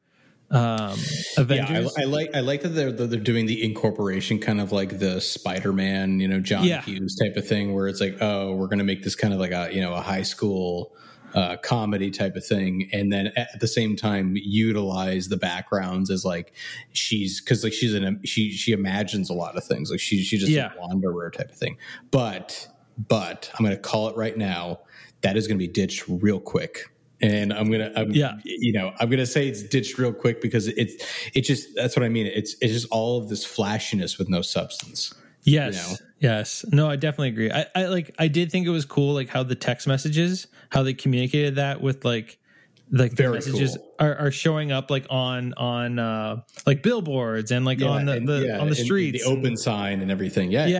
Avengers. Yeah, I like that they're doing the incorporation, kind of like the Spider-Man, you know, John Hughes type of thing, where it's like, oh, we're going to make this kind of like a, you know, a high school comedy type of thing, and then at the same time utilize the backgrounds as like she imagines a lot of things, like she's just a wanderer type of thing. But I'm going to call it right now, that is going to be ditched real quick. And I'm gonna say it's ditched real quick because it just, that's what I mean. It's just all of this flashiness with no substance. Yes. You know? Yes. No, I definitely agree. I did think it was cool, like how the text messages, how they communicated that with like the messages are showing up like on like billboards and like on the streets, the open sign and everything. Yeah.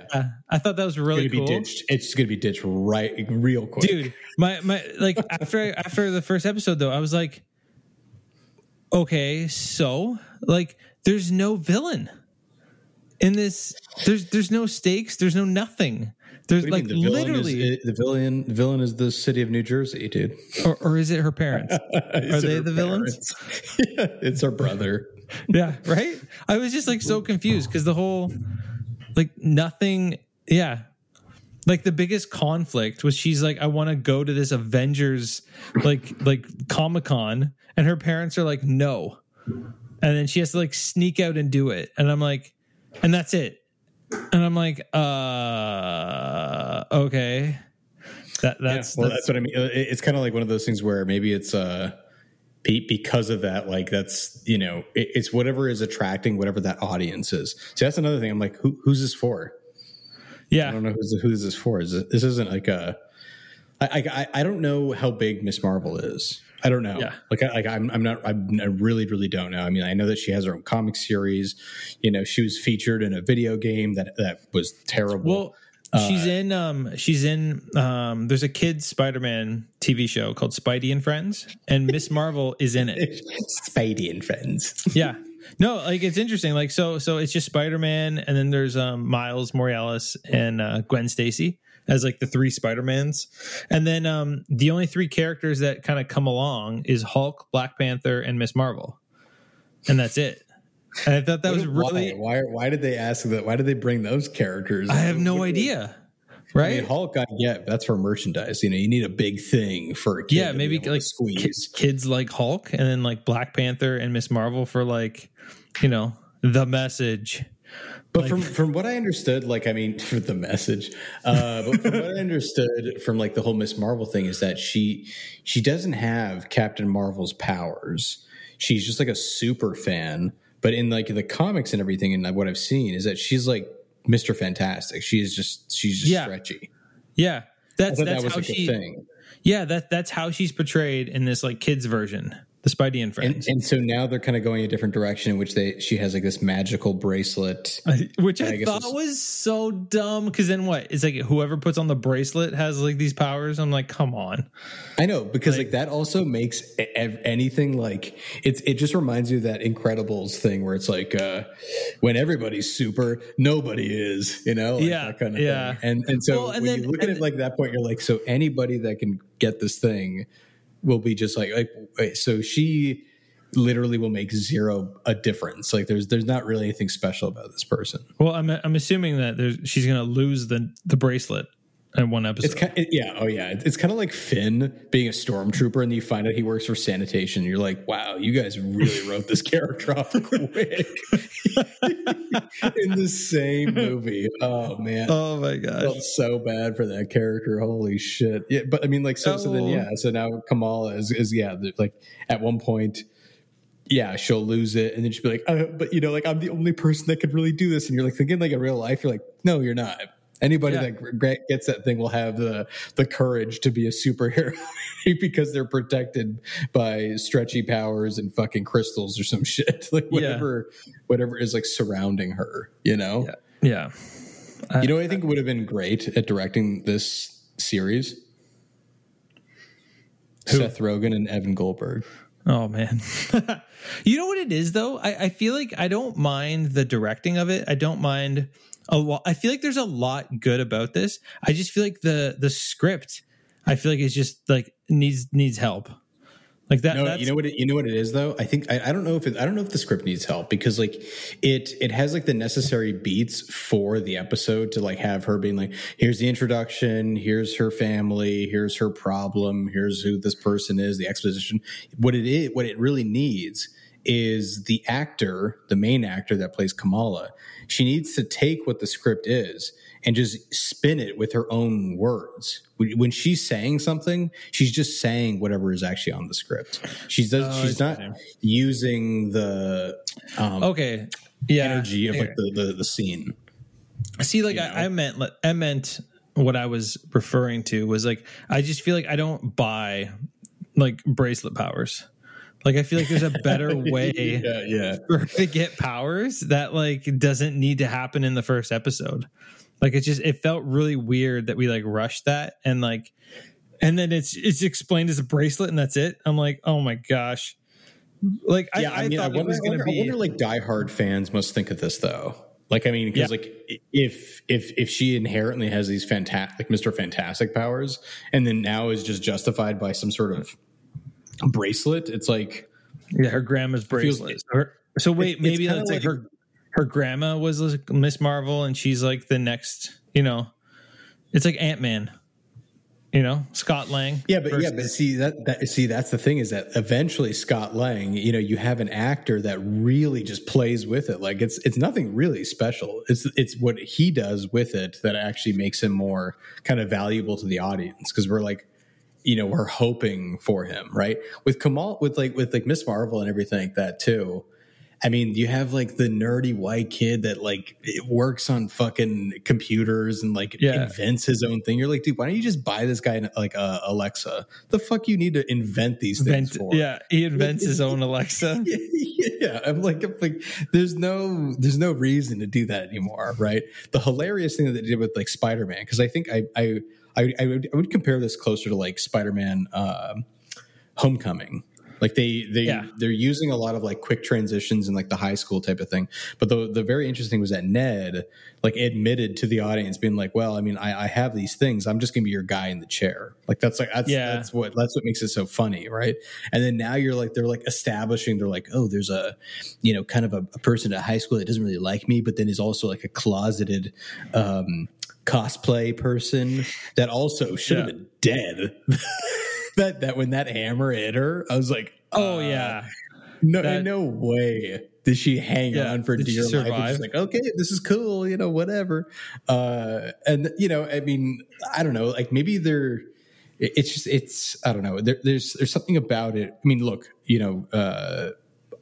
I thought that was really cool. It's going to be ditched right real quick, dude. My like after the first episode though, I was like, okay, so like there's no villain in this. There's no stakes. There's no nothing. There's like the villain is the city of New Jersey, dude. Or is it her parents? Are they the villains? Yeah, it's her brother. Yeah, right? I was just like so confused because the whole like nothing. Yeah. Like the biggest conflict was she's like, I want to go to this Avengers like Comic-Con, and her parents are like, no. And then she has to like sneak out and do it. And I'm like, and that's it. And I'm like, okay. That's what I mean. It's kind of like one of those things where maybe it's because of that, like that's, you know, it's whatever is attracting whatever that audience is. So that's another thing. I'm like, who's this for? Yeah, I don't know who's this for. This isn't like a. I don't know how big Miss Marvel is. I don't know. Yeah. I really don't know. I mean, I know that she has her own comic series. You know, she was featured in a video game that was terrible. Well, she's in there's a kids Spider-Man TV show called Spidey and Friends, and Miss Marvel is in it. Spidey and Friends. Yeah. No, like, it's interesting. Like, so it's just Spider-Man, and then there's Miles Morales and Gwen Stacy as like the three Spider-Mans. And then the only three characters that kind of come along is Hulk, Black Panther, and Miss Marvel. And that's it. And I thought that was really... Why did they ask that? Why did they bring those characters? I have no idea. Right? I mean, Hulk, I get, that's for merchandise. You know, you need a big thing for a kid. Yeah, maybe like squeeze. Kids like Hulk, and then like Black Panther and Miss Marvel for like, you know, the message. But like, from what I understood, like, I mean, for the message, but from what I understood from like the whole Miss Marvel thing is that she doesn't have Captain Marvel's powers. She's just like a super fan. But in like the comics and everything, and what I've seen is that she's like Mister Fantastic. She's just yeah. Stretchy. Yeah, that's that was how a thing. Yeah, that's how she's portrayed in this like kids version, the Spidey and Friends. And so now they're kind of going a different direction, in which she has like this magical bracelet, which I thought was so dumb. Because then what? It's like whoever puts on the bracelet has like these powers. I'm like, come on. I know, because like that also makes anything like it just reminds you of that Incredibles thing where it's like when everybody's super, nobody is, you know, like that kind of thing. And so when you look at it like that point, you're like, so anybody that can get this thing will be just like wait, so she literally will make a difference. Like there's not really anything special about this person. Well, I'm assuming that she's going to lose the bracelet in one episode. It's it's kind of like Finn being a stormtrooper, and you find out he works for sanitation. You're like, wow, you guys really wrote this character off quick in the same movie. Oh man, oh my gosh, I felt so bad for that character. Holy shit! Yeah, but I mean, like, so now Kamala is like at one point. Yeah, she'll lose it, and then she'll be like, but you know, like I'm the only person that could really do this, and you're like thinking like in real life, you're like, no, you're not. Anybody that gets that thing will have the courage to be a superhero because they're protected by stretchy powers and fucking crystals or some shit. Like whatever is like surrounding her, you know? Yeah. You know what I think would have been great at directing this series? Who? Seth Rogen and Evan Goldberg. Oh, man. You know what it is, though? I feel like I don't mind the directing of it. I don't mind... I feel like there's a lot good about this. I just feel like the script, I feel like it's just like needs help. Like that. No, you know what it is though. I think I don't know if the script needs help, because like it has like the necessary beats for the episode to like have her being like, here's the introduction, here's her family, here's her problem, here's who this person is, the exposition. What it really needs is the main actor that plays Kamala. She needs to take what the script is and just spin it with her own words. When she's saying something, she's just saying whatever is actually on the script. She's not using the energy of like the scene. See, like I meant what I was referring to was like, I just feel like I don't buy like bracelet powers. Like, I feel like there's a better way for her to get powers that, like, doesn't need to happen in the first episode. Like, it felt really weird that we, like, rushed that. And, like, and then it's explained as a bracelet and that's it. I'm like, oh, my gosh. Like, I wonder, like, diehard fans must think of this, though. Like, I mean, because, like, if she inherently has these fantastic, like, Mr. Fantastic powers, and then now is just justified by some sort of bracelet, it's like her grandma's bracelet. So wait, maybe that's like her grandma was like Miss Marvel, and she's like the next, you know, it's like Ant-Man, you know, Scott Lang. But see that's the thing, is that eventually Scott Lang, you know, you have an actor that really just plays with it. Like it's nothing really special. It's what he does with it that actually makes him more kind of valuable to the audience, because we're like, you know, we're hoping for him, right? With Kamal, with Miss Marvel and everything like that too. I mean, you have like the nerdy white kid that like it works on fucking computers and like invents his own thing. You're like, dude, why don't you just buy this guy like Alexa? The fuck you need to invent these things for? Yeah, he invents his own Alexa. Yeah, I'm like, there's no reason to do that anymore, right? The hilarious thing that they did with like Spider-Man, because I think I would compare this closer to like Spider-Man Homecoming, Like they're using a lot of like quick transitions and like the high school type of thing. But the very interesting was that Ned like admitted to the audience being like, well, I mean, I have these things. I'm just gonna be your guy in the chair. That's what makes it so funny, right? And then now you're like, they're like establishing, they're like, oh, there's a, you know, kind of a person at high school that doesn't really like me, but then is also like a closeted cosplay person that also should have been dead. That when that hammer hit her, I was like, oh yeah, no way did she hang on for dear life. And she's like, okay, this is cool, you know, whatever. And you know, I mean, I don't know, like maybe they're. It's just I don't know. There's something about it. I mean, look, you know,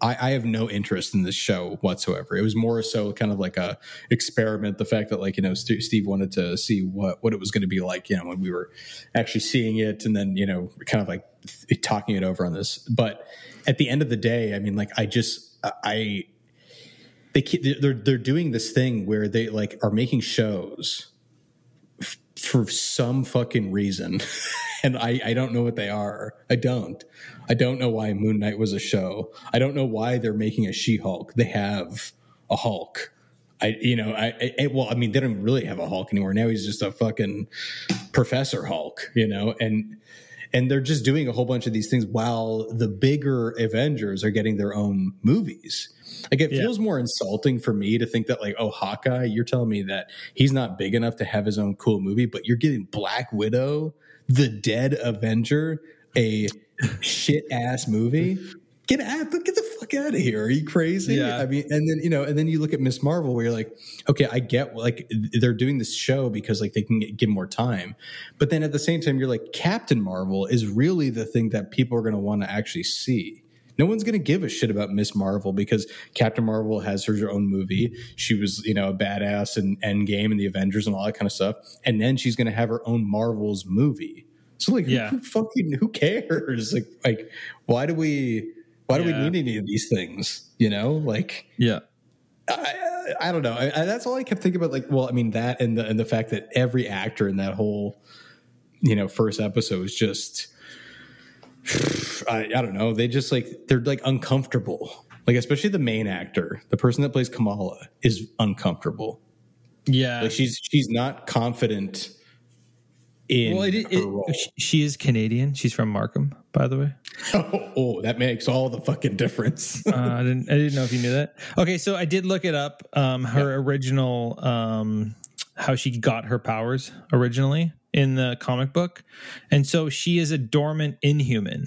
I have no interest in this show whatsoever. It was more so kind of like a experiment. The fact that like, you know, Steve wanted to see what it was going to be like, you know, when we were actually seeing it, and then, you know, kind of like talking it over on this. But at the end of the day, I mean, like they're doing this thing where they like are making shows for some fucking reason. And I don't know what they are. I don't know why Moon Knight was a show. I don't know why they're making a She-Hulk. They have a Hulk. They don't really have a Hulk anymore. Now he's just a fucking Professor Hulk, you know, and they're just doing a whole bunch of these things while the bigger Avengers are getting their own movies. Like it feels more insulting for me to think that like, oh, Hawkeye, you're telling me that he's not big enough to have his own cool movie, but you're getting Black Widow, the dead Avenger, a shit ass movie. Get the fuck out of here. Are you crazy? Yeah. I mean, and then, you know, and then you look at Miss Marvel where you're like, okay, I get like they're doing this show because like they can give more time. But then at the same time, you're like, Captain Marvel is really the thing that people are going to want to actually see. No one's going to give a shit about Miss Marvel because Captain Marvel has her own movie. She was, you know, a badass in Endgame and the Avengers and all that kind of stuff. And then she's going to have her own Marvel's movie. So like, who cares? Like, why do we need any of these things? You know, like, yeah, I don't know. That's all I kept thinking about. Like, well, I mean, that and the fact that every actor in that whole, you know, first episode was just. I don't know. They just like, they're like uncomfortable. Like, especially the main actor, the person that plays Kamala, is uncomfortable. Yeah. Like she's not confident in her role. She is Canadian. She's from Markham, by the way. Oh, that makes all the fucking difference. I didn't know if you knew that. Okay. So I did look it up. Her original, how she got her powers originally in the comic book. And so she is a dormant inhuman.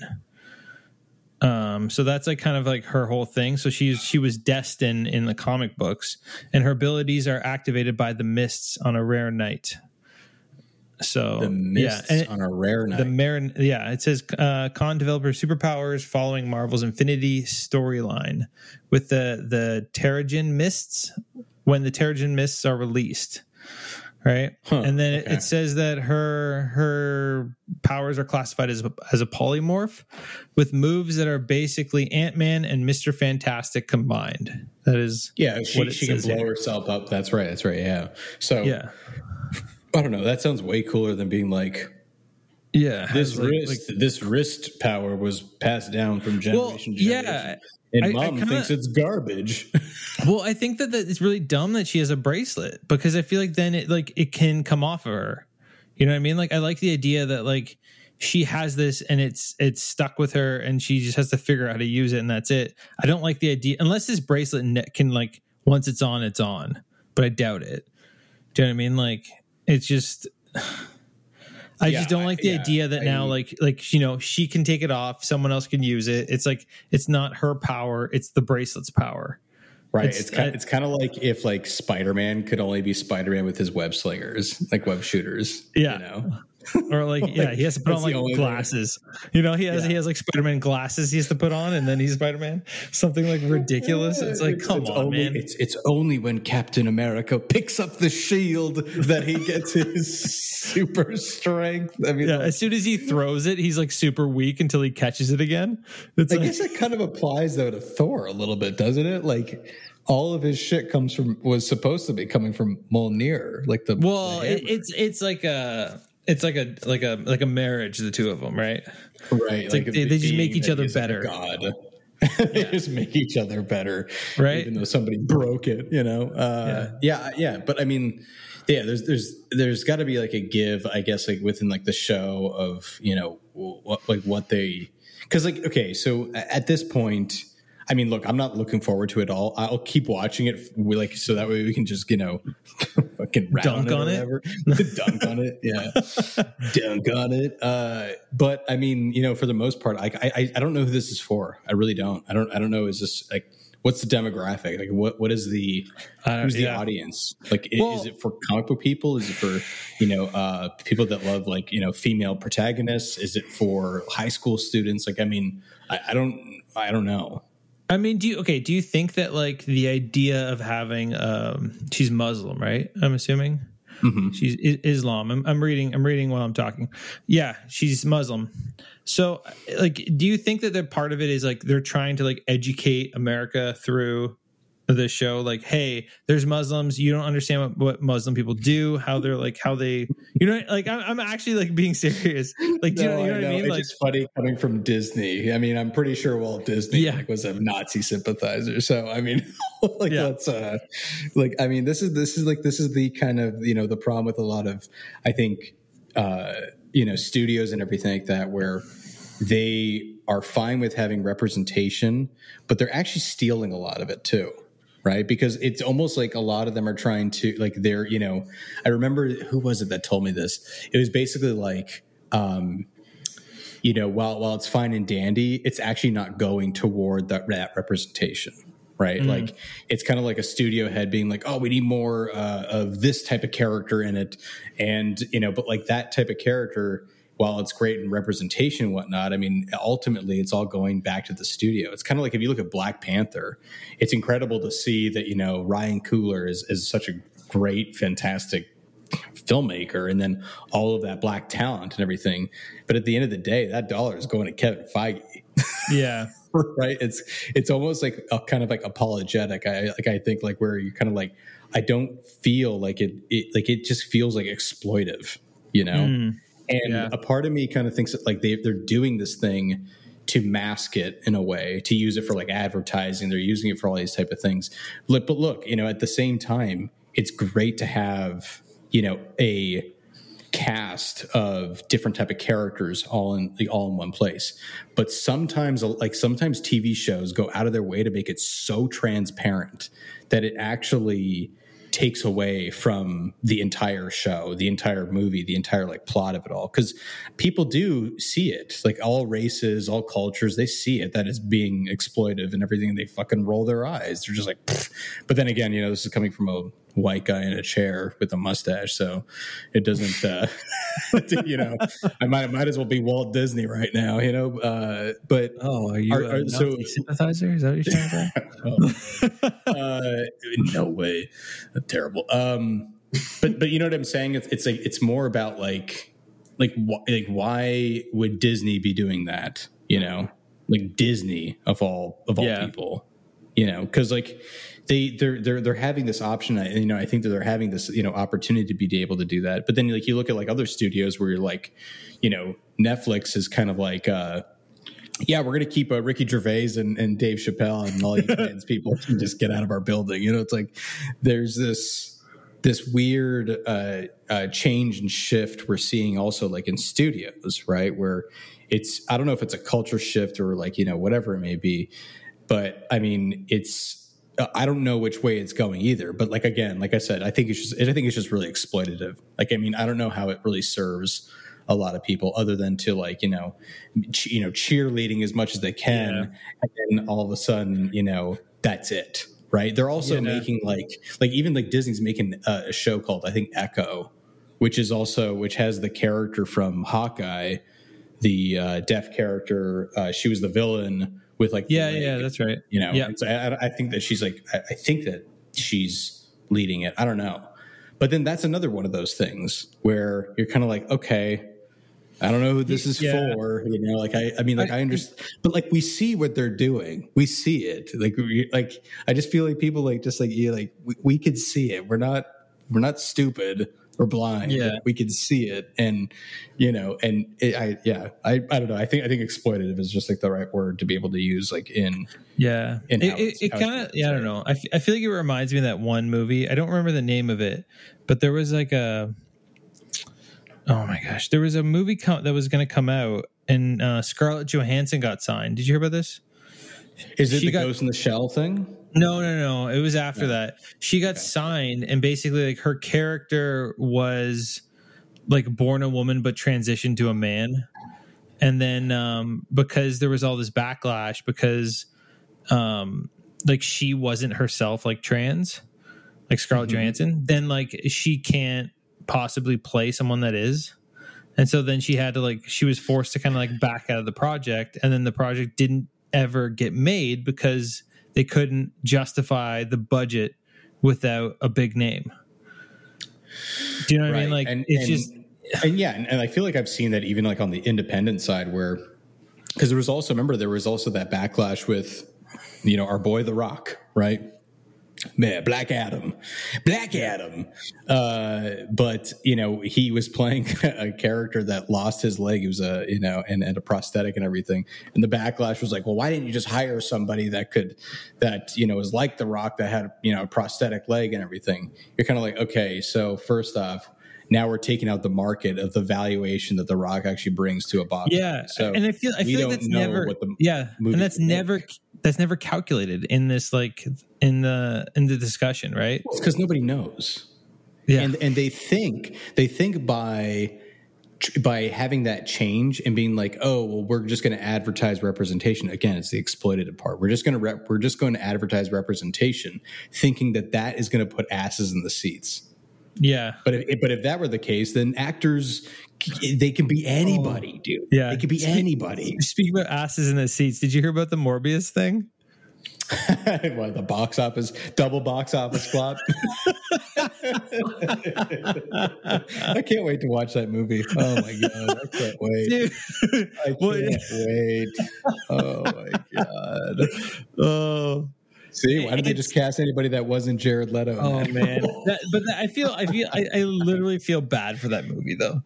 So that's like kind of like her whole thing. So she was destined in the comic books, and her abilities are activated by the mists on a rare night. So the mists on a rare night. It says Khan developed her superpowers following Marvel's Infinity storyline with the Terrigen mists when the Terrigen mists are released. Right. Huh, and then it says that her powers are classified as a polymorph with moves that are basically Ant-Man and Mister Fantastic combined. That is. Yeah. She can blow herself up. That's right. That's right. Yeah. So, yeah. I don't know. That sounds way cooler than being like. Yeah. This wrist power was passed down from generation to generation. Yeah. And mom thinks it's garbage. Well, I think that it's really dumb that she has a bracelet, because I feel like then it can come off of her. You know what I mean? Like, I like the idea that like she has this and it's stuck with her and she just has to figure out how to use it, and that's it. I don't like the idea, unless this bracelet can like, once it's on, it's on. But I doubt it. Do you know what I mean? Like, it's just... I just don't like the idea that now, like, you know, she can take it off. Someone else can use it. It's like, it's not her power. It's the bracelet's power. Right. It's kind of like if like Spider-Man could only be Spider-Man with his web slingers, like web shooters. Yeah. You know? Or like, yeah, he has to put on like glasses. Way. You know, he has like Spider-Man glasses he has to put on, and then he's Spider-Man. Something like ridiculous. It's like, come on, man. It's only when Captain America picks up the shield that he gets his super strength. I mean, as soon as he throws it, he's like super weak until he catches it again. I guess that kind of applies though to Thor a little bit, doesn't it? Like. All of his shit was supposed to be coming from Mjolnir, like the hammer. It's like a It's like a marriage, the two of them, right? Right. It's like they just make each other better. God. They just make each other better, right? Even though somebody broke it, you know. But I mean, there's got to be like a give, I guess, like within like the show of, you know, what they, because like, okay, so at this point, I mean, look, I'm not looking forward to it all. I'll keep watching it, like, so that way we can just, you know, fucking dunk on it, or whatever. Dunk on it, yeah, dunk on it. But I mean, you know, for the most part, I don't know who this is for. I really don't. I don't know. Is this like, what's the demographic? Like, what is the who's the audience? Like, is it for comic book people? Is it for, you know, people that love, like, you know, female protagonists? Is it for high school students? Like, I mean, I don't know. I mean, do you think that, like, the idea of having she's Muslim, right? I'm assuming she's Islam. I'm reading while I'm talking. Yeah, she's Muslim. So, like, do you think that the part of it is like they're trying to like educate America through the show? Like, hey, there's Muslims. You don't understand what Muslim people do, how they, you know, like, I'm actually like being serious. Like, do you know what I mean? It's like, just funny coming from Disney. I mean, I'm pretty sure Walt Disney like, was a Nazi sympathizer. So, I mean, like, that's like, I mean, this is the kind of, you know, the problem with a lot of, I think, you know, studios and everything like that, where they are fine with having representation, but they're actually stealing a lot of it too. Right. Because it's almost like a lot of them are trying to, like, they're, you know, I remember, who was it that told me this? It was basically like, you know, while it's fine and dandy, it's actually not going toward that representation. Right. Like, it's kind of like a studio head being like, oh, we need more of this type of character in it. And, you know, but like that type of character, while it's great in representation and whatnot, I mean, ultimately, it's all going back to the studio. It's kind of like if you look at Black Panther, it's incredible to see that, you know, Ryan Coogler is such a great, fantastic filmmaker, and then all of that black talent and everything. But at the end of the day, that dollar is going to Kevin Feige. Yeah. Right? It's almost like a kind of like apologetic. I think like where you're kind of like, I don't feel like it like it just feels like exploitive, you know? And a part of me kind of thinks that like they're doing this thing to mask it in a way, to use it for like advertising. They're using it for all these type of things. But look, you know, at the same time, it's great to have, you know, a cast of different type of characters all in one place. But sometimes TV shows go out of their way to make it so transparent that it actually takes away from the entire show, the entire movie, the entire like plot of it all. Because people do see it, like all races, all cultures, they see it that it's being exploitive and everything. And they fucking roll their eyes. They're just like, pfft. But then again, you know, this is coming from a white guy in a chair with a mustache, so it doesn't. You know, I might as well be Walt Disney right now. You know, but are you a Nazi sympathizer? Is that what you're trying to say? No way, that's terrible. But you know what I'm saying? It's like it's more about like why would Disney be doing that? You know, like Disney of all people. You know, because like they're having this option. You know, I think that they're having this, you know, opportunity to be able to do that. But then like you look at like other studios where you're like, you know, Netflix is kind of like, we're gonna keep Ricky Gervais and Dave Chappelle and all you fans people can just get out of our building. You know, it's like there's this weird change and shift we're seeing also like in studios, right? Where it's, I don't know if it's a culture shift or like, you know, whatever it may be. But I mean, it's, I don't know which way it's going either. But like, again, like I said, I think it's just really exploitative. Like, I mean, I don't know how it really serves a lot of people other than to like, you know, cheerleading as much as they can. Yeah. And then all of a sudden, you know, that's it. Right. They're also making like even like Disney's making a show called, I think, Echo, which has the character from Hawkeye, the deaf character. She was the villain. With like, that's right. You know, so I think that she's like, I think that she's leading it. I don't know. But then that's another one of those things where you're kind of like, okay, I don't know who this is for. You know, like, I mean, like, I understand, but like, we see what they're doing. We see it. Like, I just feel like people like, just like, you like, we could see it. We're not stupid. or blind. Yeah. We could see it, and you know, and it, I don't know. I think exploitative is just like the right word to be able to use, like I don't know. I feel like it reminds me of that one movie. I don't remember the name of it, but there was like a, oh my gosh, there was a movie that was going to come out, and Scarlett Johansson got signed. Did you hear about this? Is it Ghost in the Shell thing? No. It was after that. She got signed, and basically, like, her character was like born a woman but transitioned to a man. And then because there was all this backlash because like she wasn't herself, like trans, like Scarlett Johansson, then like she can't possibly play someone that is. And so then she had to she was forced to kind of like back out of the project, and then the project didn't ever get made because they couldn't justify the budget without a big name. Do you know what I mean? Like, and, it's and I feel like I've seen that even like on the independent side, where, because there was also that backlash with, you know, our boy The Rock, right? Man, Black Adam. But you know, he was playing a character that lost his leg. He was and a prosthetic and everything. And the backlash was like, well, why didn't you just hire somebody that was like The Rock, that had, you know, a prosthetic leg and everything? You're kind of like, okay, so first off, now we're taking out the market of the valuation that The Rock actually brings to a box. Yeah, so and I feel like that's never that's never calculated in this, like in the discussion, right? Well, it's because nobody knows. Yeah, and they think by having that change and being like, oh, well, we're just going to advertise representation. Again, it's the exploitative part. We're just going to advertise representation, thinking that is going to put asses in the seats. Yeah, but if that were the case, then actors, they can be anybody, dude. Yeah, they could be anybody. Speaking about asses in the seats, did you hear about the Morbius thing? What, the double box office flop? I can't wait to watch that movie. Oh my god, I can't wait! Dude. I can't wait. Oh my god. Oh. See, why did they just cast anybody that wasn't Jared Leto? Oh man, I literally feel bad for that movie though.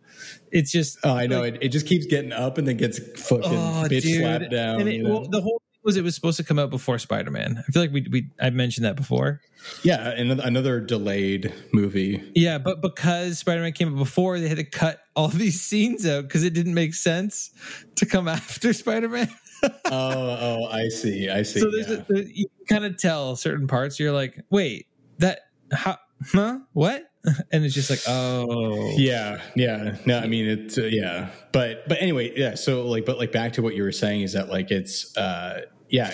It's just, I know, it just keeps getting up and then gets fucking slapped down. And the whole thing was, it was supposed to come out before Spider-Man. I feel like I mentioned that before. Yeah, and another delayed movie. Yeah, but because Spider-Man came out before, they had to cut all these scenes out because it didn't make sense to come after Spider-Man. oh, I see. So there's you kind of tell certain parts. You're like, wait, what? And it's just like, oh, yeah. No, I mean, it's yeah. But anyway, yeah. So but back to what you were saying is that like it's yeah.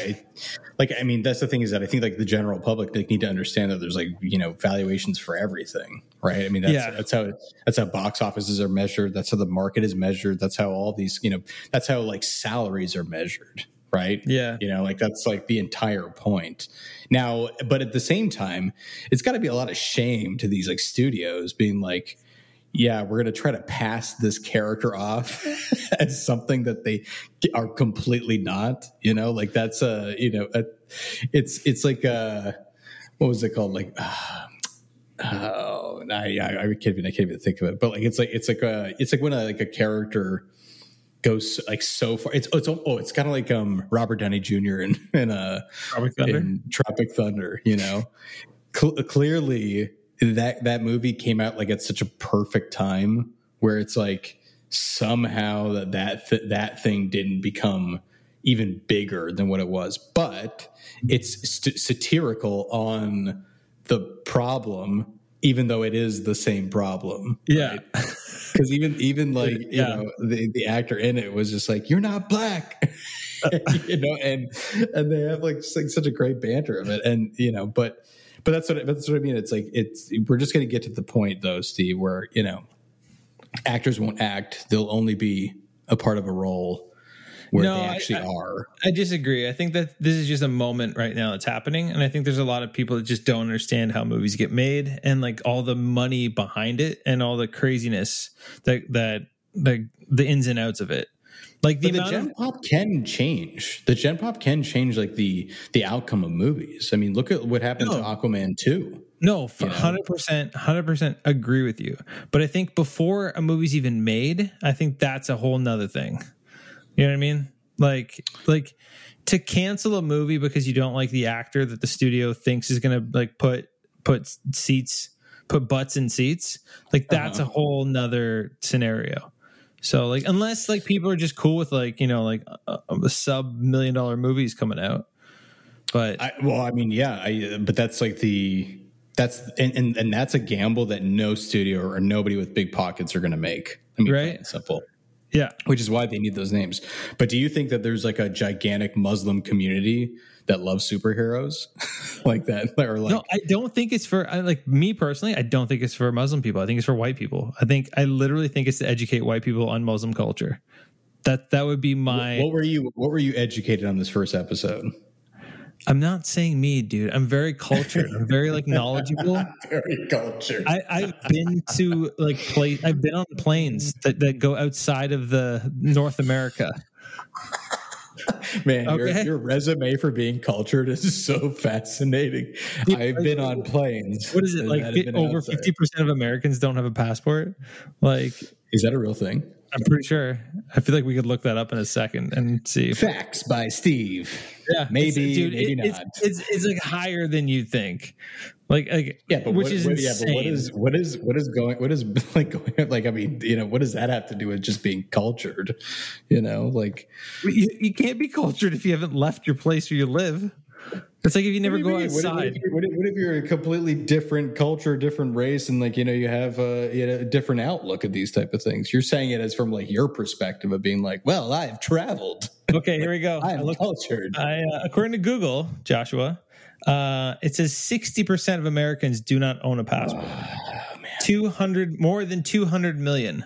I mean, that's the thing is that I think like the general public, they need to understand that there's like, you know, valuations for everything, right? I mean, that's how box offices are measured. That's how the market is measured. That's how all these, you know, that's how like salaries are measured, right? Yeah. You know, like that's like the entire point. Now, but at the same time, it's got to be a lot of shame to these like studios being like, yeah, we're going to try to pass this character off as something that they are completely not, you know, like that's a, you know, it's like a, what was it called? Like, I can't even think of it, but like, it's like when a character goes like so far, it's kind of like Robert Downey Jr. in Tropic Thunder, you know, clearly. That movie came out like at such a perfect time where it's like somehow that thing didn't become even bigger than what it was, but it's satirical on the problem, even though it is the same problem. Yeah, because right? even like you know, the actor in it was just like, "You're not black," you know, and they have like such a great banter of it, and you know, but. But that's what I mean. It's like we're just going to get to the point though, Steve, where, you know, actors won't act; they'll only be a part of a role where they actually are. I disagree. I think that this is just a moment right now that's happening, and I think there's a lot of people that just don't understand how movies get made and like all the money behind it and all the craziness that like the ins and outs of it. Like the Gen Pop can change. The Gen Pop can change like the outcome of movies. I mean, look at what happened to Aquaman 2. No, 100% agree with you. But I think before a movie's even made, I think that's a whole nother thing. You know what I mean? Like to cancel a movie because you don't like the actor that the studio thinks is going to like put butts in seats. Like that's a whole nother scenario. So like, unless like people are just cool with like, you know, like a sub-$1 million movies coming out. But but that's like and that's a gamble that no studio or nobody with big pockets are going to make. I mean, right? Simple. Yeah. Which is why they need those names. But do you think that there's like a gigantic Muslim community that loves superheroes like that? Or like, no, I don't think it's for, like me personally, I don't think it's for Muslim people. I think it's for white people. I literally think it's to educate white people on Muslim culture. That would be my... What were you educated on this first episode? I'm not saying me, dude. I'm very cultured. I'm very like knowledgeable. Very cultured. I've been to like place. I've been on planes that go outside of the North America. Man, okay. your resume for being cultured is so fascinating. Dude, I've been on planes. What is it like? Over 50% of Americans don't have a passport. Like, is that a real thing? I'm pretty sure. I feel like we could look that up in a second and see. Facts by Steve. Yeah, maybe not. It's like higher than you think. But what is going I mean, you know, what does that have to do with just being cultured? You know, like you can't be cultured if you haven't left your place where you live. It's like if you never go outside. What if you're a completely different culture, different race, and like, you know, you have a different outlook at these type of things? You're saying it as from like your perspective of being like, well, I've traveled. Okay, here we go. I'm cultured. According to Google, Joshua, it says 60% of Americans do not own a passport. Oh, man. More than 200 million.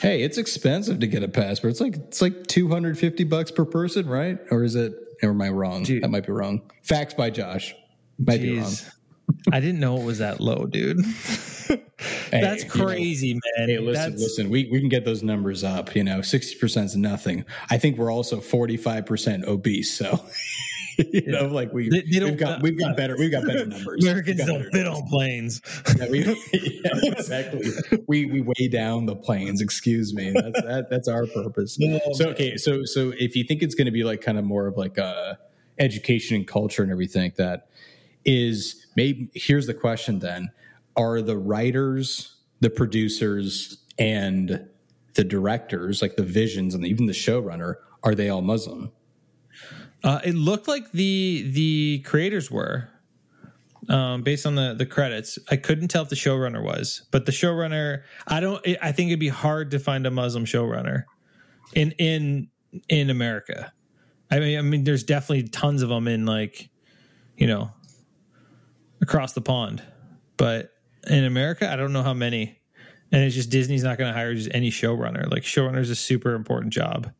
Hey, it's expensive to get a passport. It's like $250 per person, right? Or is it? Or am I wrong? Dude. That might be wrong. Facts by Josh. Might be wrong. I didn't know it was that low, dude. That's crazy, man. Hey, listen. We can get those numbers up. You know, 60% is nothing. I think we're also 45% obese. So, you know, like we've got better numbers. Americans don't fit on planes. Exactly. We weigh down the planes. Excuse me. That's our purpose. No. So okay. So if you think it's going to be like kind of more of like education and culture and everything like that. Here's the question then. Are the writers, the producers, and the directors, like the visions and even the showrunner, are they all Muslim? It looked like the creators were, based on the credits. I couldn't tell if the showrunner was, but the showrunner, I think it'd be hard to find a Muslim showrunner in America. I mean, there's definitely tons of them in like, you know, across the pond, but in America, I don't know how many, and it's just Disney's not going to hire just any showrunner. Like showrunner is a super important job,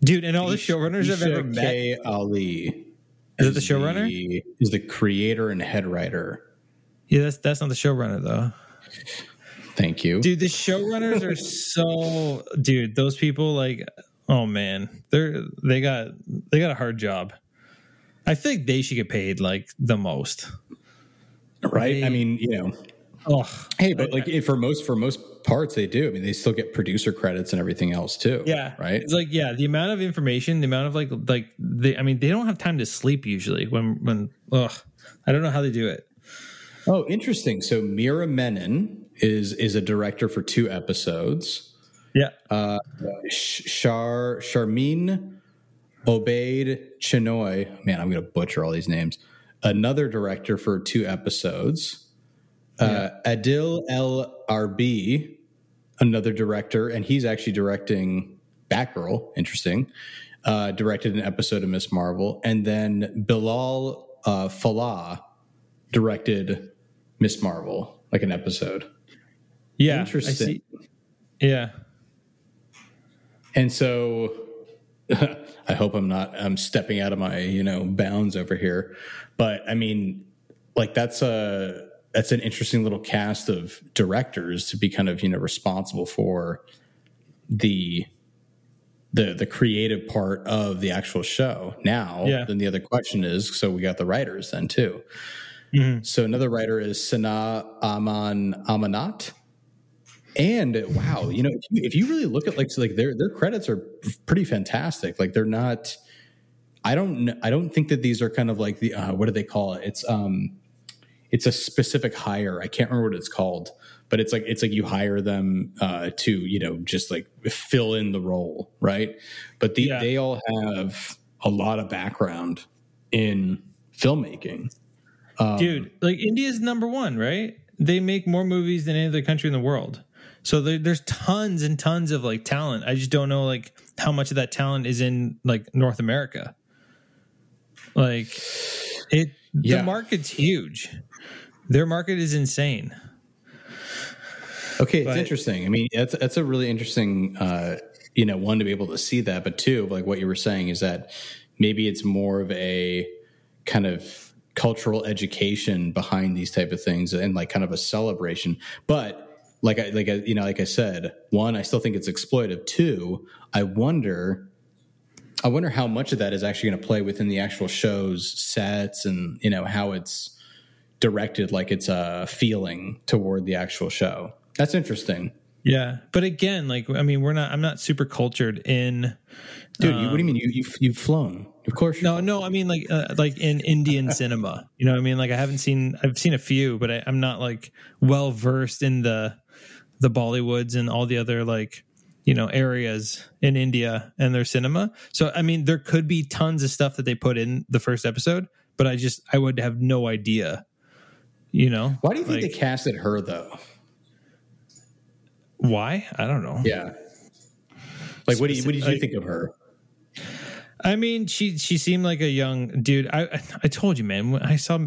dude. And all the showrunners I've ever met, K. Ali is it the showrunner? Is the creator and head writer? Yeah, that's not the showrunner though. Thank you, dude. The showrunners are so, dude. Those people, like, oh man, they got a hard job. I feel like they should get paid like the most, right? I mean, you know, hey, but like for most parts, they do. I mean, they still get producer credits and everything else too. Yeah, right. It's like, yeah, the amount of information, the amount of like they. I mean, they don't have time to sleep usually. When I don't know how they do it. Oh, interesting. So Mira Menon is a director for 2 episodes. Yeah, Sharmeen Obaid Chinoy, man, I'm going to butcher all these names. Another director for 2 episodes. Adil El Arbi, another director, and he's actually directing Batgirl. Interesting. Directed an episode of Miss Marvel, and then Bilal Falah directed Miss Marvel, like an episode. Yeah, interesting. I see. Yeah, and so. I hope I'm stepping out of my, you know, bounds over here. But I mean, like that's an interesting little cast of directors to be kind of, you know, responsible for the creative part of the actual show. Now, then the other question is, so we got the writers then too. Mm-hmm. So another writer is Sanaa Amanat. And wow, you know, if you really look at like their credits are pretty fantastic. Like they're not. I don't think that these are kind of like the what do they call it? It's a specific hire. I can't remember what it's called, but it's like you hire them to, you know, just like fill in the role, right? But they all have a lot of background in filmmaking. Dude, like India's number one, right? They make more movies than any other country in the world. So there's tons and tons of like talent. I just don't know like how much of that talent is in like North America. Like it, yeah. The market's huge. Their market is insane. Okay, it's interesting. I mean, that's a really interesting, you know, one to be able to see that, but two, like what you were saying is that maybe it's more of a kind of cultural education behind these type of things and like kind of a celebration. But like I said, one, I still think it's exploitive. Two, I wonder how much of that is actually going to play within the actual show's sets and, you know, how it's directed, like it's a feeling toward the actual show. That's interesting. Yeah. But again, like, I mean, I'm not super cultured in. Dude, what do you mean? You've flown. Of course. No. I mean, like in Indian cinema, you know what I mean? Like I've seen a few, but I'm not like well versed in the Bollywoods and all the other like, you know, areas in India and their cinema. So, I mean, there could be tons of stuff that they put in the first episode, but I would have no idea, you know? Why do you think they casted her, though? Why? I don't know. Yeah. Like, what did you think of her? I mean, she seemed like a young dude. I told you, man, when I saw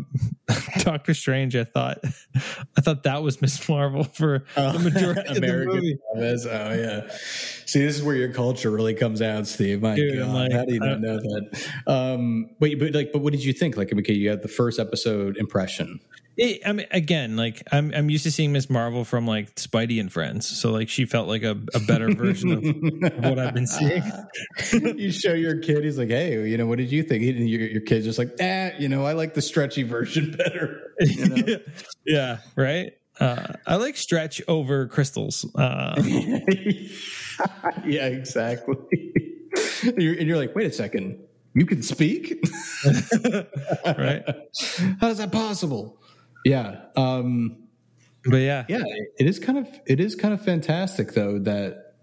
Doctor Strange, I thought that was Miss Marvel for the majority American of the movie. Oh, yeah. See, this is where your culture really comes out, Steve. My dude, God, like, how do you not know that? But what did you think? Like, okay, you had the first episode impression. I mean, again, like I'm used to seeing Miss Marvel from like Spidey and Friends, so like she felt like a better version of what I've been seeing. You show your kid, he's like, "Hey, you know, what did you think?" And your kid's just like, "You know, I like the stretchy version better." You know? Yeah, right. I like stretch over crystals. Yeah, exactly. And you're like, wait a second, you can speak, right? How is that possible? Yeah. But yeah, it is kind of fantastic though, that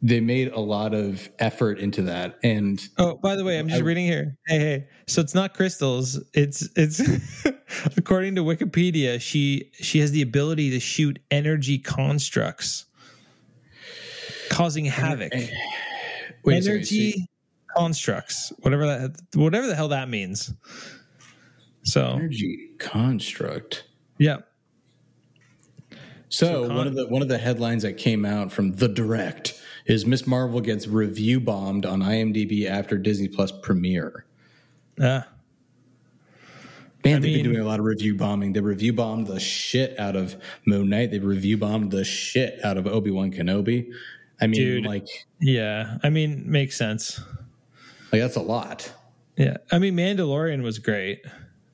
they made a lot of effort into that. And oh, by the way, I'm just reading here. Hey. So it's not crystals. It's according to Wikipedia, she has the ability to shoot energy constructs causing havoc. Energy constructs, whatever the hell that means. So energy construct. Yeah. So one of the headlines that came out from The Direct is Miss Marvel gets review bombed on IMDb after Disney Plus premiere. Man, they've been doing a lot of review bombing. They review bombed the shit out of Moon Knight. They review bombed the shit out of Obi-Wan Kenobi. I mean, dude, like, yeah, I mean, makes sense. Like that's a lot. Yeah, I mean, Mandalorian was great.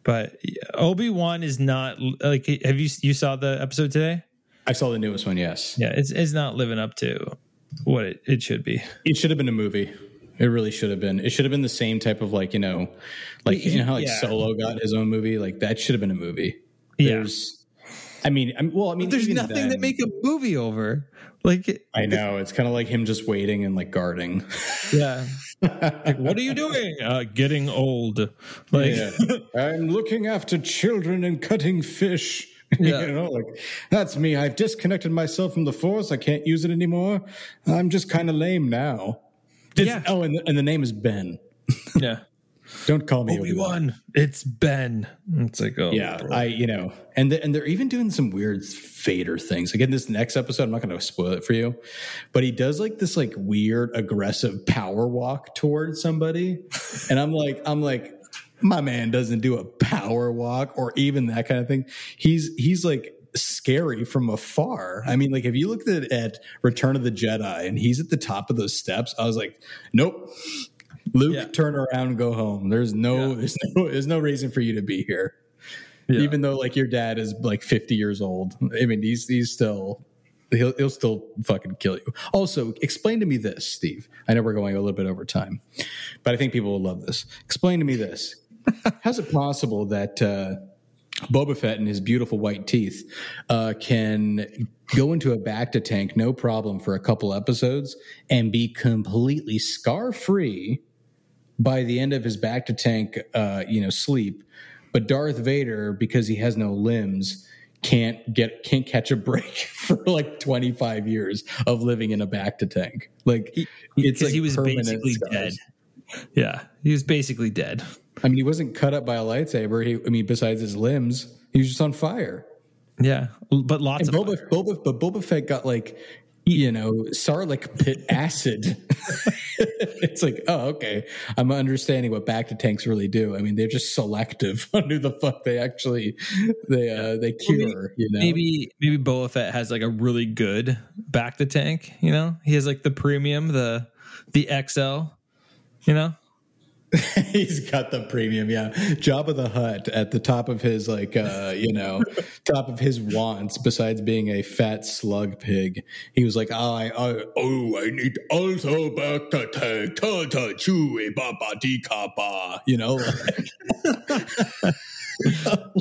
But Obi-Wan is not like. Have you saw the episode today? I saw the newest one. Yes. Yeah, it's not living up to what it should be. It should have been a movie. It really should have been. It should have been the same type of like, you know, like you know how like Solo got his own movie. Like that should have been a movie. There's, yeah. I mean, there's nothing then, to make a movie over. Like I know it's kind of like him just waiting and like guarding. Yeah. Like, what are you doing? Getting old. Like I'm looking after children and cutting fish. Yeah. You know, like that's me. I've disconnected myself from the force. I can't use it anymore. I'm just kind of lame now. Yeah. Oh, and the name is Ben. Yeah. Don't call me Obi-Wan. It's Ben. It's like, oh yeah, bro. You know, and they're even doing some weird Vader things. Again, this next episode, I'm not going to spoil it for you, but he does like this like weird aggressive power walk towards somebody, and I'm like, my man doesn't do a power walk or even that kind of thing. He's like scary from afar. I mean, like if you looked at Return of the Jedi and he's at the top of those steps, I was like, nope. Luke, turn around and go home. There's no reason for you to be here. even though like your dad is like 50 years old. I mean, he's still he'll still fucking kill you. Also, explain to me this, Steve. I know we're going a little bit over time, but I think people will love this. Explain to me this. How's it possible that Boba Fett and his beautiful white teeth can go into a Bacta tank, no problem, for a couple episodes and be completely scar-free by the end of his Bacta tank, sleep? But Darth Vader, because he has no limbs, can't catch a break for like 25 years of living in a Bacta tank. Like it's like he was basically dead. Yeah, he was basically dead. I mean, he wasn't cut up by a lightsaber. Besides his limbs, he was just on fire. Yeah, but Boba Fett got like, Sarlacc pit acid. It's like, oh, okay, I'm understanding what Bacta tanks really do. I mean, they're just selective on who the fuck they cure. Maybe Boba Fett has like a really good Bacta tank. You know, he has like the premium, the XL. You know. He's got the premium, yeah. Jabba the Hutt at the top of his top of his wants. Besides being a fat slug pig, he was like, I need also Bacta tank, tata chewy baba di kapa.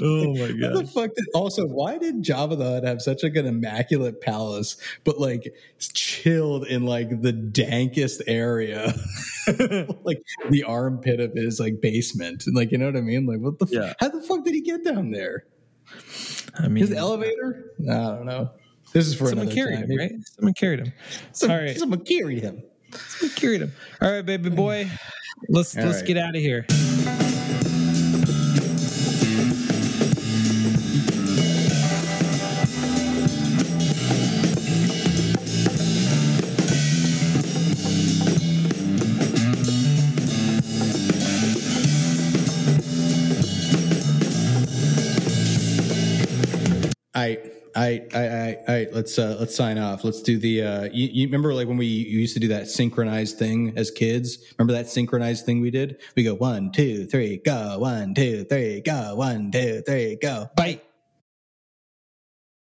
Oh my god! What the fuck? Also, why did Jabba the Hutt have such a good immaculate palace, but like chilled in like the dankest area, like the armpit of his like basement? Like, you know what I mean? Like, what the? Yeah. How the fuck did he get down there? I mean, his elevator? I don't know. This is for another time. Him, right? Someone carried him. All right. Someone carried him. Someone carried him. All right, baby boy. Let's get out of here. All right, let's sign off. Let's do the you remember like when you used to do that synchronized thing as kids? Remember that synchronized thing we did? We go 1, 2, 3, go, 1, 2, 3, go, 1, 2, 3, go. Bite.